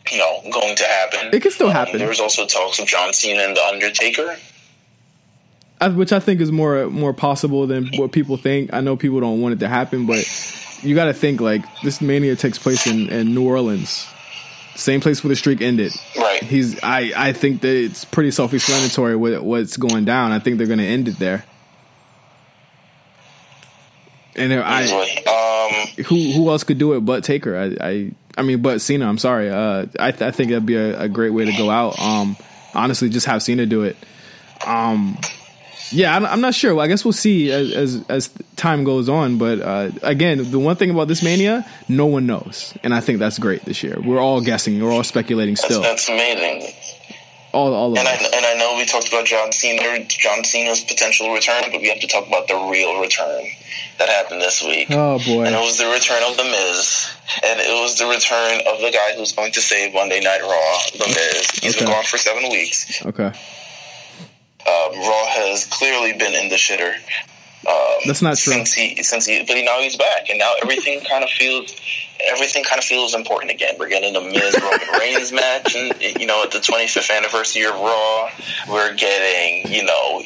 going to happen. It could still happen. There was also talks of John Cena and The Undertaker, which I think is more possible than what people think. I know people don't want it to happen, but you got to think, like, this Mania takes place in New Orleans. Same place where the streak ended. Right. I think that it's pretty self-explanatory with what's going down. I think they're going to end it there. And who else could do it but Taker? But Cena. I'm sorry. I think that'd be a great way to go out. Honestly, just have Cena do it. Yeah, I'm not sure. Well, I guess we'll see as time goes on. But again, the one thing about this Mania, no one knows, and I think that's great this year. We're all guessing. We're all speculating still. That's amazing. And I know we talked about John Cena's potential return, but we have to talk about the real return that happened this week. Oh boy! And it was the return of the Miz, and it was the return of the guy who's going to save Monday Night Raw, the Miz. He's been gone for 7 weeks. Okay. Raw has clearly been in the shitter That's not true. But now he's back, and now everything kind of feels important again. We're getting the Miz Roman Reigns match, and you know, at the 25th anniversary of Raw, we're getting, you know,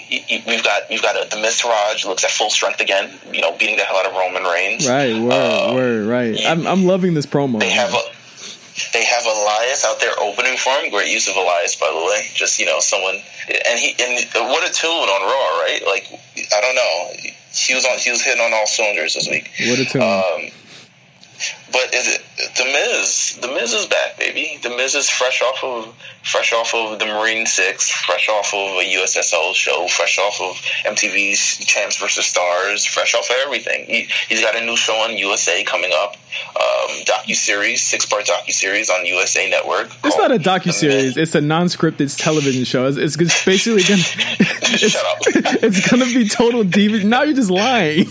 we've got the Mizraj looks at full strength again, you know, beating the hell out of Roman Reigns. Right, right. I'm loving this promo. They have Elias out there opening for him. Great use of Elias, by the way. Just, you know, someone, and what a tune on Raw, right? Like, I don't know, he was hitting on all cylinders this week. What a tune. But the Miz is back, baby. The Miz is fresh off of the Marine Six, fresh off of a USSL show, fresh off of MTV's Champs vs. Stars, fresh off of everything. He's got a new show on USA coming up, docuseries, 6-part docuseries on USA Network. It's not a docuseries. It's a non-scripted television show. It's basically gonna. Shut up. It's gonna be total diva. Now you're just lying.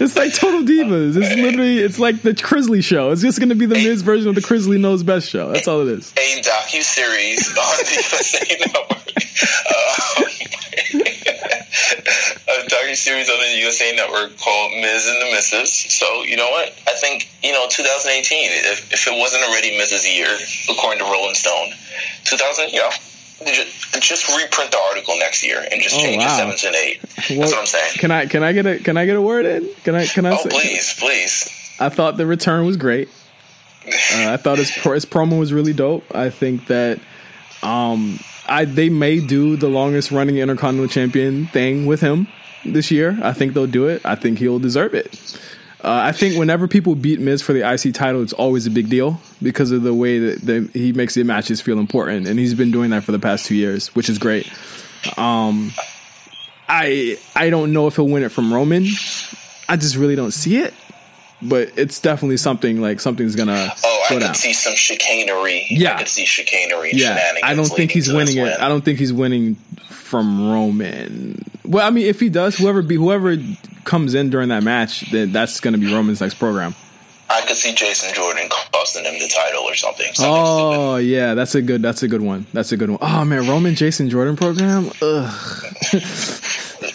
It's like Total Divas. It's like the Crisley show. It's just going to be the Miz version of the Crisley Knows Best show. That's all it is. A docuseries on the USA Network. A docuseries on the USA Network called Miz and the Misses. So, you know what? I think, you know, 2018, if it wasn't already Miz's year, according to Rolling Stone, 2000, yeah. Just reprint the article next year and just change the 7s and 8. That's what I'm saying. Can I get a word in? Can I? Oh, say, please. I thought the return was great. I thought his promo was really dope. I think that they may do the longest running Intercontinental Champion thing with him this year. I think they'll do it. I think he'll deserve it. I think whenever people beat Miz for the IC title, it's always a big deal because of the way that he makes the matches feel important, and he's been doing that for the past 2 years, which is great. I don't know if he'll win it from Roman. I just really don't see it, but it's definitely something like something's gonna. Oh, I could see some chicanery. Yeah, I could see chicanery. And shenanigans. I don't think he's winning it. I don't think he's winning from Roman. Well, I mean, if he does, whoever comes in during that match, then that's going to be Roman's next program. I could see Jason Jordan costing him the title or something. Oh, yeah, that's a good one. Oh man, Roman Jason Jordan program. Ugh.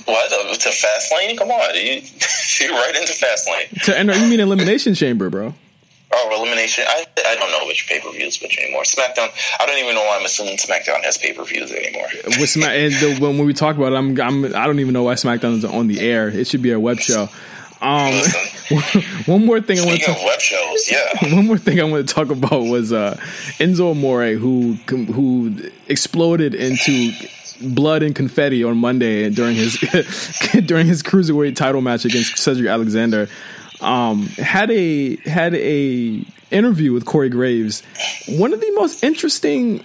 What to Fast Lane? Come on, you're right into Fast Lane. You mean Elimination Chamber, bro? Oh, Elimination. I don't know which pay-per-view is which anymore. SmackDown. I don't even know why I'm assuming SmackDown has pay-per-views anymore. When we talk about it, I don't even know why SmackDown is on the air. It should be a web show. One more thing I want to talk about. Web shows, yeah. One more thing I want to talk about was Enzo Amore, who exploded into blood and confetti on Monday during his cruiserweight title match against Cedric Alexander. Had a interview with Corey Graves, one of the most interesting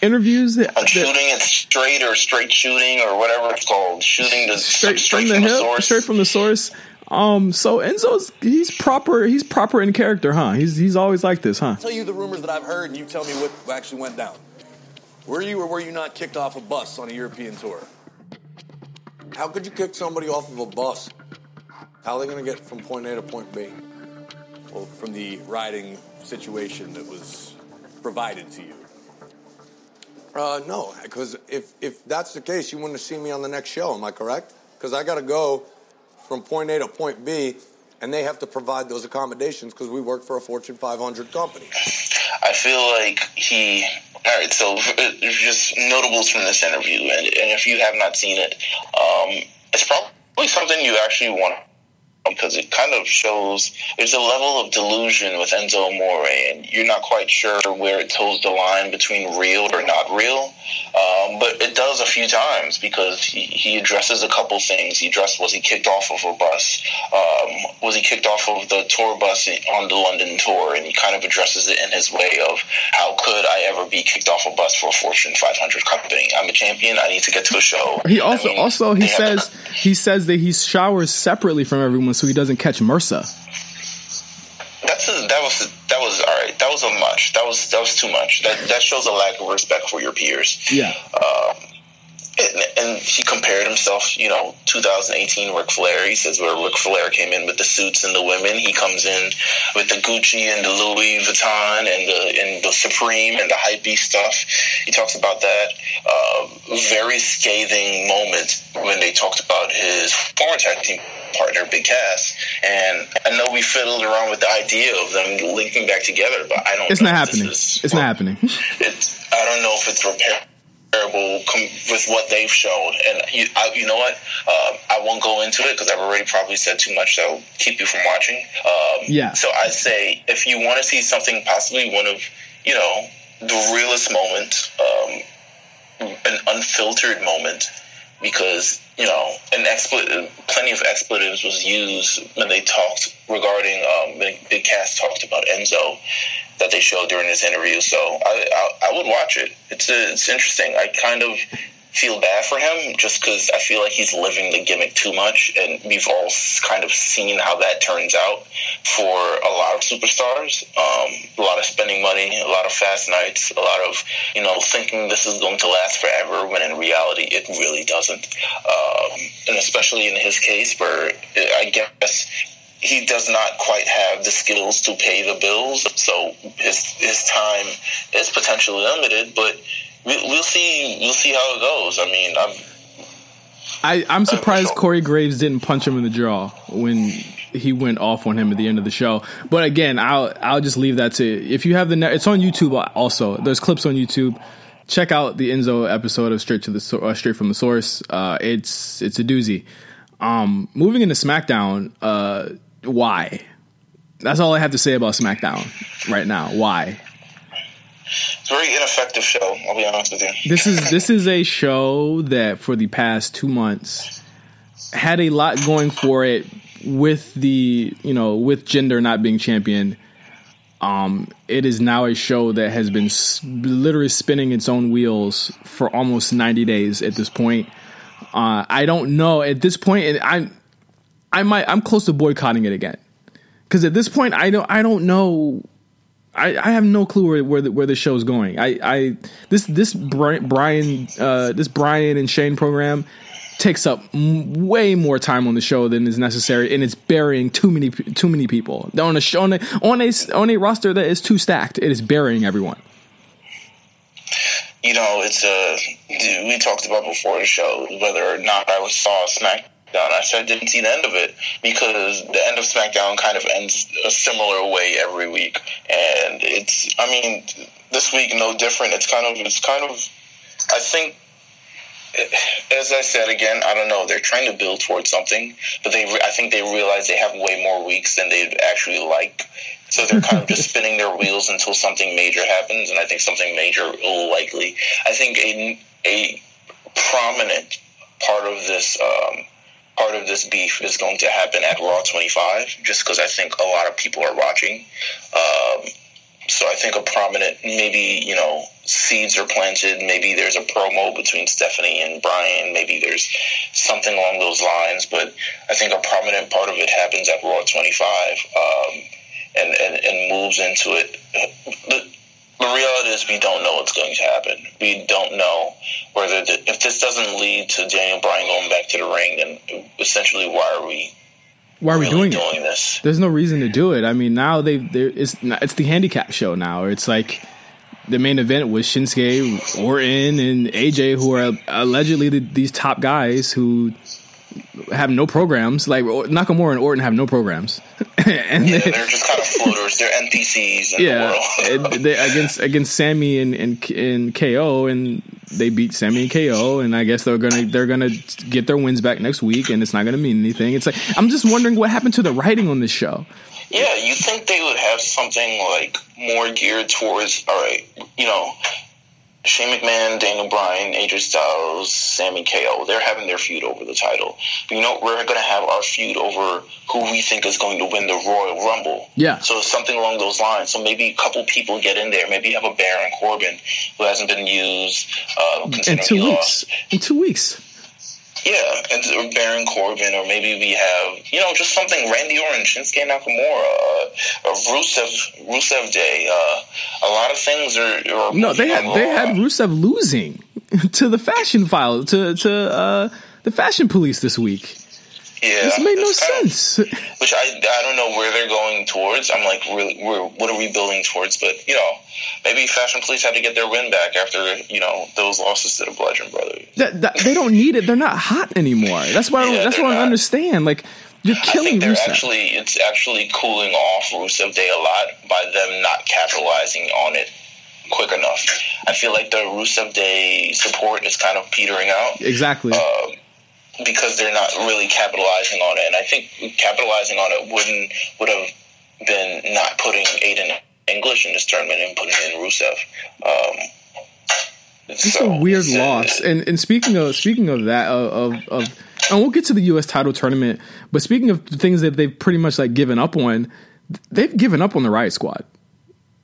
interviews that shooting it straight or straight shooting or whatever it's called, shooting the straight from the source. So Enzo's he's proper in character, huh? He's always like this, huh? I'll tell you the rumors that I've heard, and you tell me what actually went down. Were you or were you not kicked off a bus on a European tour? How could you kick somebody off of a bus? How are they going to get from point A to point B? Well, from the riding situation that was provided to you. No, because if that's the case, you wouldn't have seen me on the next show, am I correct? Because I got to go from point A to point B, and they have to provide those accommodations because we work for a Fortune 500 company. I feel like he... All right, so just notables from this interview, and if you have not seen it, it's probably something you actually want to... because it kind of shows there's a level of delusion with Enzo Amore, and you're not quite sure where it toes the line between real or not real, but it does a few times because he addresses a couple things. He addressed, was he kicked off of a bus? Was he kicked off of the tour bus on the London tour? And he kind of addresses it in his way of, how could I ever be kicked off a bus for a Fortune 500 company? I'm a champion. I need to get to a show. He also, he says that he showers separately from everyone, so he doesn't catch MRSA. That was all right. That was a much. That was too much. That shows a lack of respect for your peers. Yeah. And he compared himself, 2018 Ric Flair. He says where Ric Flair came in with the suits and the women, he comes in with the Gucci and the Louis Vuitton and the Supreme and the hypey stuff. He talks about that very scathing moment when they talked about his former tag team partner, Big Cass. And I know we fiddled around with the idea of them linking back together, but I don't. It's not happening. It's not happening. I don't know if it's repairable with what they've shown. And you know what? I won't go into it because I've already probably said too much. That'll keep you from watching. Yeah. So I say if you want to see something, possibly one of the realest moments, an unfiltered moment, because plenty of expletives was used when they talked regarding Big Cass talked about Enzo that they showed during this interview. So I would watch it. It's interesting. I kind of feel bad for him just because I feel like he's living the gimmick too much, and we've all kind of seen how that turns out for a lot of superstars. A lot of spending money, a lot of fast nights, a lot of thinking this is going to last forever when in reality it really doesn't. And especially in his case where I guess he does not quite have the skills to pay the bills, so his time is potentially limited, but we'll see. We'll see how it goes. I mean, I'm surprised Corey Graves didn't punch him in the jaw when he went off on him at the end of the show. But again, I'll just leave that to if you have it's on YouTube also. There's clips on YouTube. Check out the Enzo episode of Straight from the Source. It's a doozy. Moving into SmackDown, why? That's all I have to say about SmackDown right now. Why? It's a very ineffective show, I'll be honest with you. This is a show that for the past 2 months had a lot going for it with the with gender not being champion. It is now a show that has been literally spinning its own wheels for almost 90 days at this point. I don't know at this point, and I'm close to boycotting it again because at this point I don't know. I have no clue where the show's going. This Brian and Shane program takes up way more time on the show than is necessary, and it's burying too many people on a show, on a roster that is too stacked. It is burying everyone. It's we talked about before the show whether or not I saw SmackDown. I said I didn't see the end of it because the end of SmackDown kind of ends a similar way every week, and this week no different. It's kind of I think, as I said again, I don't know. They're trying to build towards something, but I think they realize they have way more weeks than they'd actually like. So they're kind of just spinning their wheels until something major happens, and I think something major will likely. I think a prominent part of this beef is going to happen at Raw 25, just because I think a lot of people are watching. So I think a prominent, maybe, seeds are planted. Maybe there's a promo between Stephanie and Brian. Maybe there's something along those lines. But I think a prominent part of it happens at Raw 25 and moves into it. But the reality is we don't know what's going to happen. We don't know whether if this doesn't lead to Daniel Bryan going back to the ring, then essentially why are we doing this? There's no reason to do it. I mean, now it's the handicap show now. It's like the main event was Shinsuke, Orton, and AJ, who are allegedly these top guys who have no programs. Like Nakamura and Orton have no programs. And they're just kind of floaters. They're NPCs in the world. They against Sammy and KO, and they beat Sammy and KO, and I guess they're gonna get their wins back next week, and it's not gonna mean anything. It's like I'm just wondering what happened to the writing on this show. Yeah, you think they would have something like more geared towards Shane McMahon, Daniel Bryan, AJ Styles, Sammy, KO. They're having their feud over the title. We're going to have our feud over who we think is going to win the Royal Rumble. Yeah. So something along those lines. So maybe a couple people get in there. Maybe you have a Baron Corbin who hasn't been used. In 2 weeks. Yeah, and Baron Corbin, or maybe we have, just something, Randy Orton, Shinsuke Nakamura, Rusev Day. A lot of things are... No, they had Rusev losing. to the fashion file, to the fashion police this week. Yeah, this made no sense. Which I don't know where they're going towards. I'm like, what are we building towards? But you know, maybe Fashion Police had to get their win back after those losses to the Bludgeon Brothers. They don't need it. They're not hot anymore. That's why. Yeah, that's what I understand. Like, you're killing Rusev. It's actually cooling off Rusev Day a lot by them not capitalizing on it quick enough. I feel like the Rusev Day support is kind of petering out. Exactly. Because they're not really capitalizing on it, and I think capitalizing on it would have been not putting Aiden English in this tournament and putting in Rusev. A weird loss. And speaking of that, and we'll get to the U.S. title tournament. But speaking of things that they've pretty much like given up on, they've given up on the Riot Squad.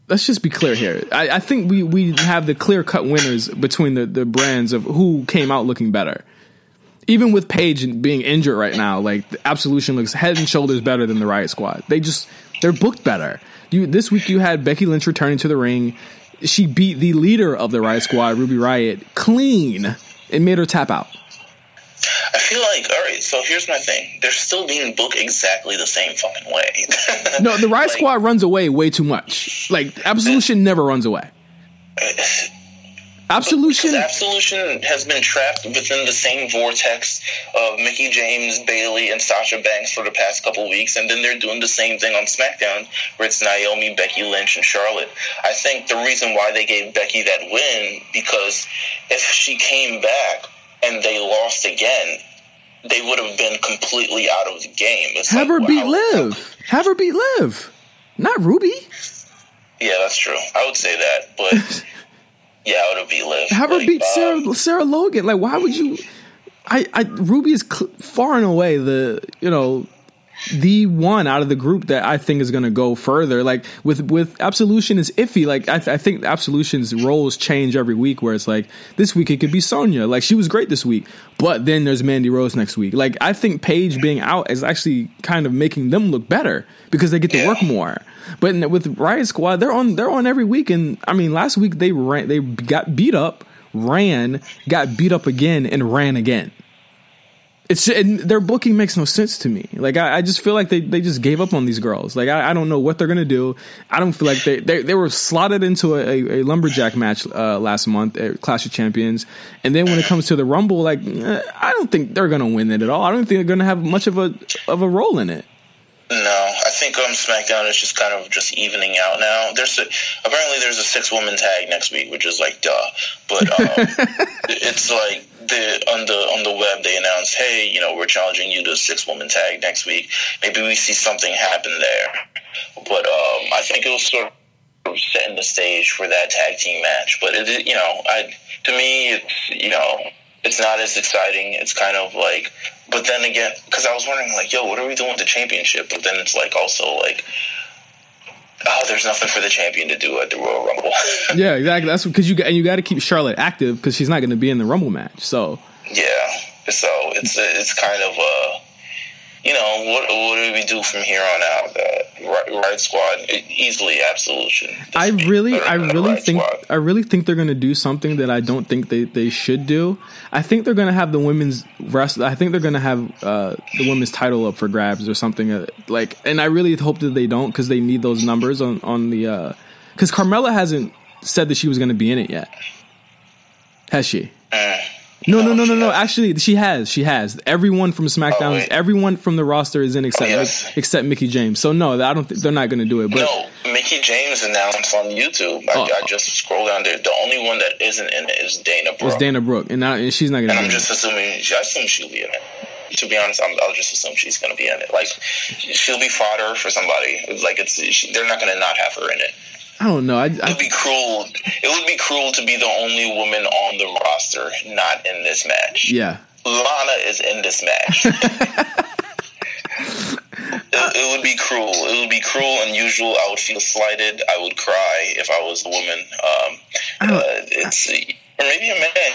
Let's just be clear here. I think we have the clear cut winners between the brands of who came out looking better. Even with Paige being injured right now, like the Absolution looks head and shoulders better than the Riot Squad. They're booked better. This week you had Becky Lynch returning to the ring. She beat the leader of the Riot Squad, Ruby Riott, clean and made her tap out. I feel like, all right, so here's my thing. They're still being booked exactly the same fucking way. No, the Riot Squad runs away way too much. Like, Absolution never runs away. Absolution has been trapped within the same vortex of Mickie James, Bailey, and Sasha Banks for the past couple weeks, and then they're doing the same thing on SmackDown, where it's Naomi, Becky Lynch, and Charlotte. I think the reason why they gave Becky that win, because if she came back and they lost again, they would have been completely out of the game. It's have like, her beat Liv. Have her beat Liv. Not Ruby. Yeah, that's true. I would say that, but... Yeah, I would have beat Liv. Have her beat Sarah Logan. Like, why would you? Ruby is far and away the one out of the group that I think is going to go further. Like with Absolution is iffy. Like I think Absolution's roles change every week. Where it's like this week it could be Sonya. Like she was great this week, but then there's Mandy Rose next week. Like I think Paige being out is actually kind of making them look better because they get to work more. But with Riot Squad, they're on every week, and I mean, last week they got beat up, got beat up again, and ran again. And their booking makes no sense to me. Like I just feel like they just gave up on these girls. Like I don't know what they're gonna do. I don't feel like they were slotted into a lumberjack match last month at Clash of Champions, and then when it comes to the Rumble, like I don't think they're gonna win it at all. I don't think they're gonna have much of a role in it. No, I think SmackDown is just kind of evening out now. Apparently there's a 6-woman tag next week, which is like duh. But it's like on the web they announce, hey, we're challenging you to a 6-woman tag next week. Maybe we see something happen there. But I think it was sort of setting the stage for that tag team match. But it, to me, it's it's not as exciting. It's kind of like, but then again, because I was wondering, like, yo, what are we doing with the championship? But then it's like also like, oh, there's nothing for the champion to do at the Royal Rumble. Yeah, exactly. That's because you got to keep Charlotte active because she's not going to be in the Rumble match. So yeah, so it's kind of what do we do from here on out? Riot Squad, easily Absolution. I really think they're going to do something that I don't think they should do. I think they're going to have the women's wrestle. I think they're going to have the women's title up for grabs or something like. And I really hope that they don't because they need those numbers on the because Carmella hasn't said that she was going to be in it yet, has she? No. Actually, she has. Everyone from SmackDown, everyone from the roster is in except Mickie James. So no, I don't. They're not going to do it. But no, Mickie James announced on YouTube. I just scrolled down there. The only one that isn't in it is Dana Brooke. It's Dana Brooke, and she's not going to. And I'm just assuming. I assume she'll be in it. To be honest, I'll just assume she's going to be in it. Like she'll be fodder for somebody. Like they're not going to not have her in it. I don't know. It would be cruel. It would be cruel to be the only woman on the roster not in this match. Yeah, Lana is in this match. It would be cruel. It would be cruel, unusual. I would feel slighted. I would cry if I was a woman. Or maybe a man.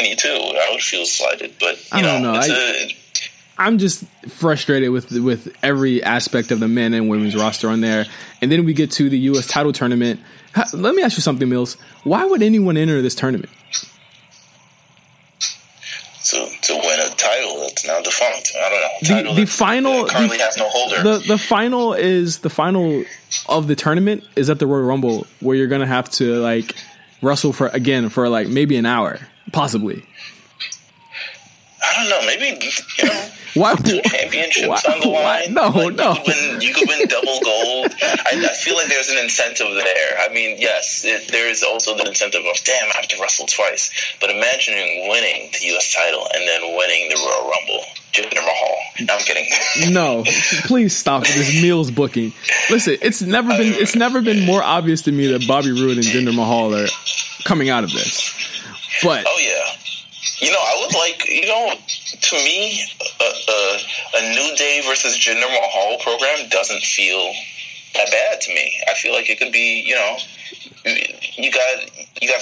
Me too. I would feel slighted, but I don't know. I'm just frustrated with every aspect of the men and women's roster on there. And then we get to the U.S. title tournament. Let me ask you something, Mills. Why would anyone enter this tournament? to win a title that's now defunct. I don't know. The final currently has no holder. The final of the tournament is at the Royal Rumble, where you're gonna have to like wrestle for like maybe an hour, possibly. I don't know. Maybe two championships on the line. No. You could win double gold. I feel like there's an incentive there. I mean, yes, there is also the incentive of, damn, I have to wrestle twice. But imagining winning the U.S. title and then winning the Royal Rumble, Jinder Mahal. No, I'm kidding. No, please stop with this Meals booking. Listen, it's never been more obvious to me that Bobby Roode and Jinder Mahal are coming out of this. But oh yeah. I would like, to me, a New Day versus Jinder Mahal program doesn't feel that bad to me. I feel like it could be, you got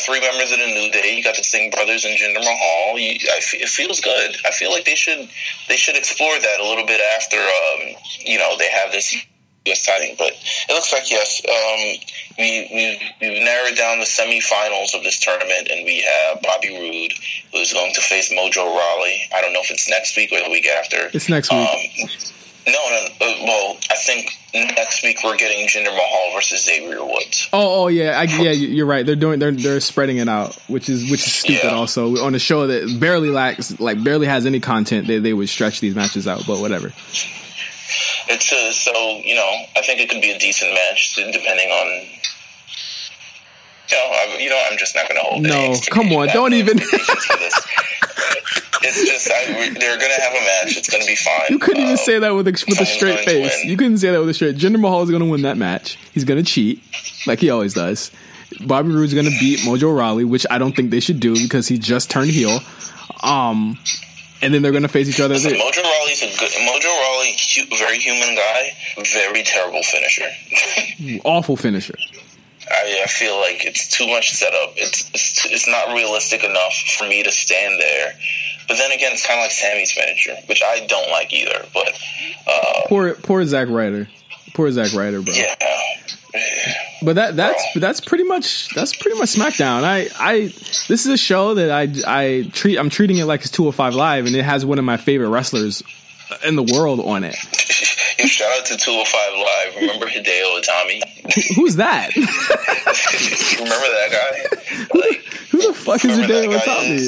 three members of the New Day, you got the Singh brothers and Jinder Mahal. It feels good. I feel like they should explore that a little bit after, they have this U.S. title. But it looks like, yes, we've narrowed down the semifinals of this tournament, and we have Bobby Roode, who's going to face Mojo Rawley. I don't know if it's next week or the week after. It's next week. Well, I think next week we're getting Jinder Mahal versus Xavier Woods. Yeah, you're right. They're spreading it out, which is stupid. Yeah. Also, on a show that barely has any content, they would stretch these matches out, but whatever. It's I think it could be a decent match, depending on, I'm just not going to hold it. No, come on, don't even. It's just, they're going to have a match, it's going to be fine. You couldn't even say that with a straight face. Jinder Mahal is going to win that match. He's going to cheat, like he always does. Bobby Roode's going to beat Mojo Rawley, which I don't think they should do, because he just turned heel. And then they're going to face each other. Listen, Mojo Rawley, very human guy, very terrible finisher. Awful finisher. I feel like it's too much setup. It's not realistic enough for me to stand there. But then again, it's kind of like Sammy's finisher, which I don't like either. But poor Zack Ryder. Poor Zack Ryder, bro. Yeah. But that's pretty much SmackDown. This is a show that I'm treating it like it's 205 Live, and it has one of my favorite wrestlers in the world on it. Shout out to 205 Live. Remember Hideo Itami? Who's that? Remember that guy? Like, who the fuck is Hideo Itami?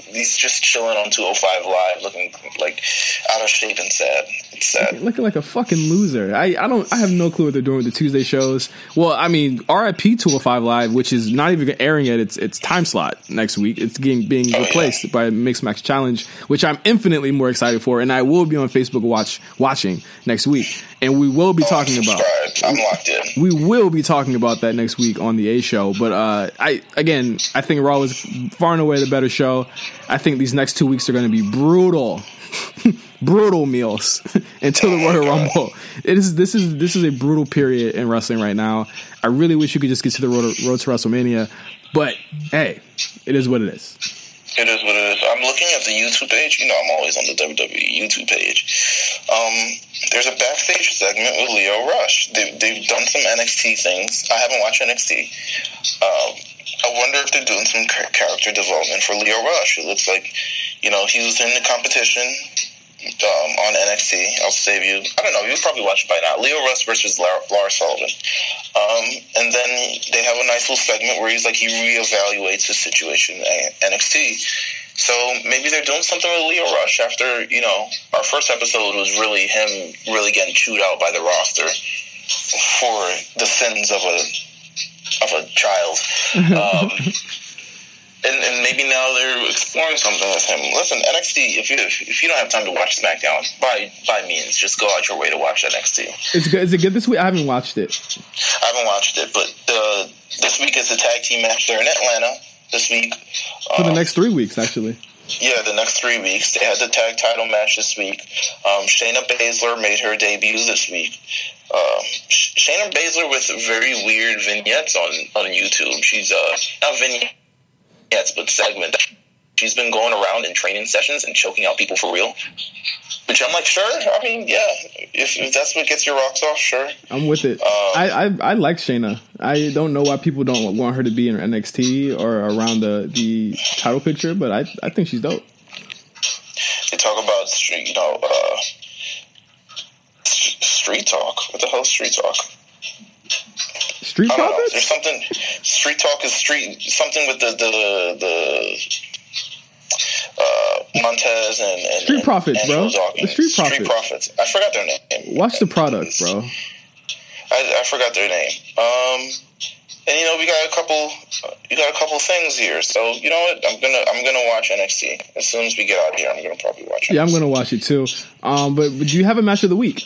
He's just chilling on 205 Live, looking like out of shape and sad. It's sad. Looking like a fucking loser. I have no clue what they're doing with the Tuesday shows. Well, I mean, RIP 205 Live, which is not even airing at its time slot next week. It's being replaced by Mixed Match Challenge, which I'm infinitely more excited for, and I will be on Facebook watching next week, and we will be talking about. I'm locked in. We will be talking about that next week on the A show. But I think Raw was far and away the better show. I think these next 2 weeks are going to be brutal, brutal meals until the Royal Rumble. This is a brutal period in wrestling right now. I really wish you could just get to the road to WrestleMania, but hey, it is what it is. It is what it is. I'm looking at the YouTube page. I'm always on the WWE YouTube page. There's a backstage segment with Lio Rush. They've done some NXT things. I haven't watched NXT. I wonder if they're doing some character development for Lio Rush. It looks like, he was in the competition on NXT. I'll save you. I don't know. You'll probably watch it by now. Lio Rush versus Lars Sullivan. And then they have a nice little segment where he's like, he reevaluates his situation at NXT. So maybe they're doing something with Lio Rush after, our first episode was really him really getting chewed out by the roster for the sins of a child. And maybe now they're exploring something with him. Listen, NXT, if you don't have time to watch SmackDown, by means, just go out your way to watch NXT. It's good. Is it good this week? I haven't watched it. But this week is the tag team match. They're in Atlanta this week. For the next 3 weeks, actually. Yeah, the next 3 weeks. They had the tag title match this week. Shayna Baszler made her debut this week. Shayna Baszler with very weird vignettes on YouTube. She's not vignettes. Yes, but segment. She's been going around in training sessions and choking out people for real. Which I'm like, sure. I mean, yeah. If that's what gets your rocks off, sure. I'm with it. I like Shayna. I don't know why people don't want her to be in NXT or around the title picture, but I think she's dope. street, you know, street talk. What the hell is street talk? Street talk? There's something. Street talk is street. Something with the Montez and Street Profits, bro. The Street Profits. I forgot their name. Watch the product, bro. I forgot their name. And you know, we got a couple. You got a couple things here, so you know what? I'm gonna watch NXT as soon as we get out of here. I'm gonna probably watch NXT. Yeah, I'm gonna watch it too. But do you have a match of the week?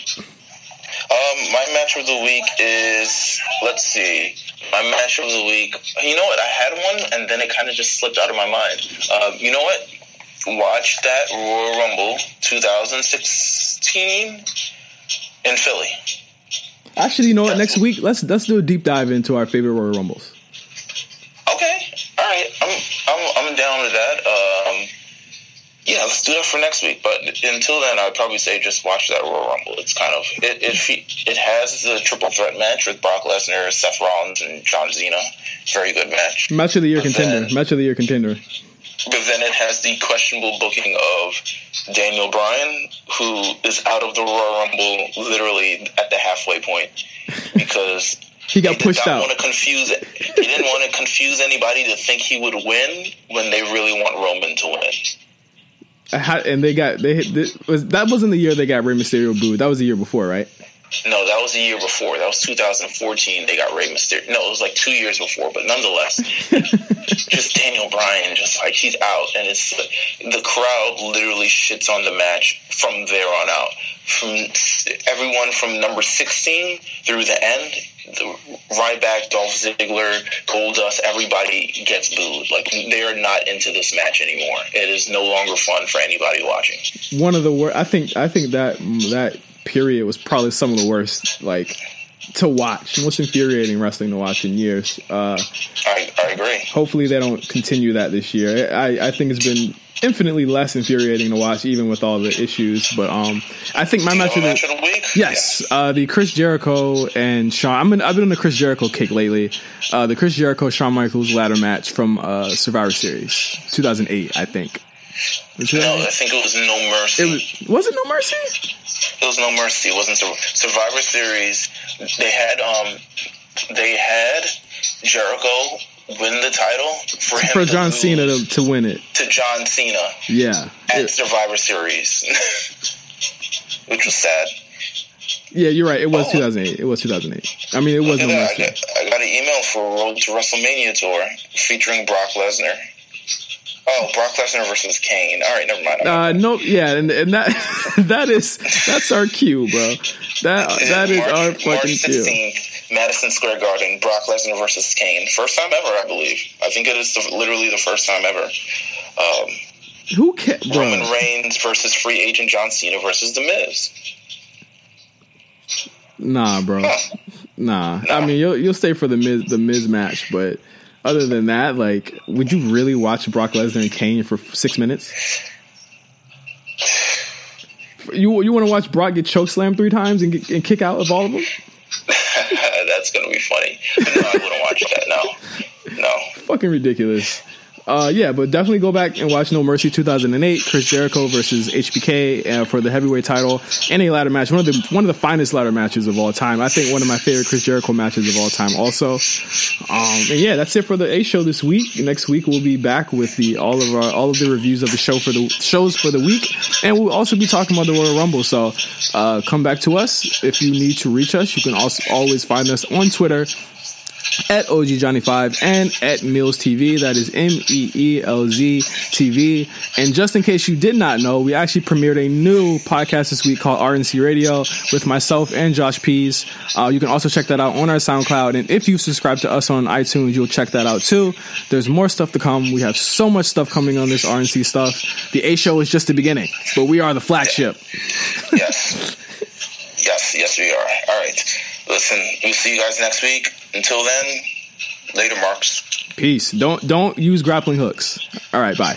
My match of the week is, let's see. My match of the week. You know what? I had one, and then it kind of just slipped out of my mind. You know what? Watch that Royal Rumble 2016 in Philly. Actually, you know what? Next week, let's do a deep dive into our favorite Royal Rumbles. Okay, all right, I'm down with that. Yeah, let's do that for next week. But until then, I'd probably say just watch that Royal Rumble. It's kind of it has the triple threat match with Brock Lesnar, Seth Rollins, and John Cena. Very good match. Match of the year contender. Match of the year contender. But then it has the questionable booking of Daniel Bryan, who is out of the Royal Rumble literally at the halfway point because he got pushed out. He didn't want to confuse anybody to think he would win when they really want Roman to win. And that wasn't the year they got Rey Mysterio booed. That was the year before, right? No, that was the year before. That was 2014. They got Rey Mysterio. No, it was like 2 years before, but nonetheless, just Daniel Bryan, just like he's out, and it's the crowd literally shits on the match from there on out. From everyone from number 16 through the end, Ryback, Dolph Ziggler, Goldust, everybody gets booed. Like they are not into this match anymore. It is no longer fun for anybody watching. One of the worst. I think that period was probably some of the worst, like, to watch. Most infuriating wrestling to watch in years. I agree. Hopefully they don't continue that this year. I think it's been infinitely less infuriating to watch, even with all the issues. But I think my match of the week. Yes, yeah. The Chris Jericho and Shawn. I've been on the Chris Jericho kick lately. The Chris Jericho Shawn Michaels ladder match from Survivor Series 2008, I think. I think it was No Mercy. Was it No Mercy? It was No Mercy. It wasn't Survivor Series. They had Jericho win the title for John Cena to win it. To John Cena. Yeah. At Survivor Series. Which was sad. Yeah, you're right. It was 2008. It was 2008. I mean, it was No Mercy. I got an email for a Road to WrestleMania tour featuring Brock Lesnar. Oh, Brock Lesnar versus Kane. All right, never mind. No, yeah, and that's our cue, bro. That is our fucking cue. March 16th, Madison Square Garden, Brock Lesnar versus Kane. First time ever, I believe. I think it is literally the first time ever. Who cares? Roman Reigns versus free agent John Cena versus The Miz. Nah, bro. Huh. Nah. I mean, you'll stay for the Miz match, but. Other than that, like, would you really watch Brock Lesnar and Kane for 6 minutes? You want to watch Brock get chokeslammed 3 times and kick out of all of them? That's going to be funny. No, I wouldn't watch that, no. Fucking ridiculous. Yeah, but definitely go back and watch No Mercy 2008, Chris Jericho versus HBK for the heavyweight title and a ladder match. One of the finest ladder matches of all time. I think one of my favorite Chris Jericho matches of all time also. And yeah, that's it for the A show this week. Next week we'll be back with all of the reviews of the show for the shows for the week, and we'll also be talking about the Royal Rumble. So come back to us if you need to reach us. You can also always find us on Twitter. At OGJohnny5 and at MeelsTV. That is MEELZ TV. And just in case you did not know, we actually premiered a new podcast this week called RNC Radio with myself and Josh Pease. You can also check that out on our SoundCloud. And if you subscribe to us on iTunes, you'll check that out too. There's more stuff to come. We have so much stuff coming on this RNC stuff. The A show is just the beginning, but we are the flagship. Yes. Yes, we are. All right. Listen, we'll see you guys next week. Until then, later, Marks. Peace. Don't use grappling hooks. All right, bye.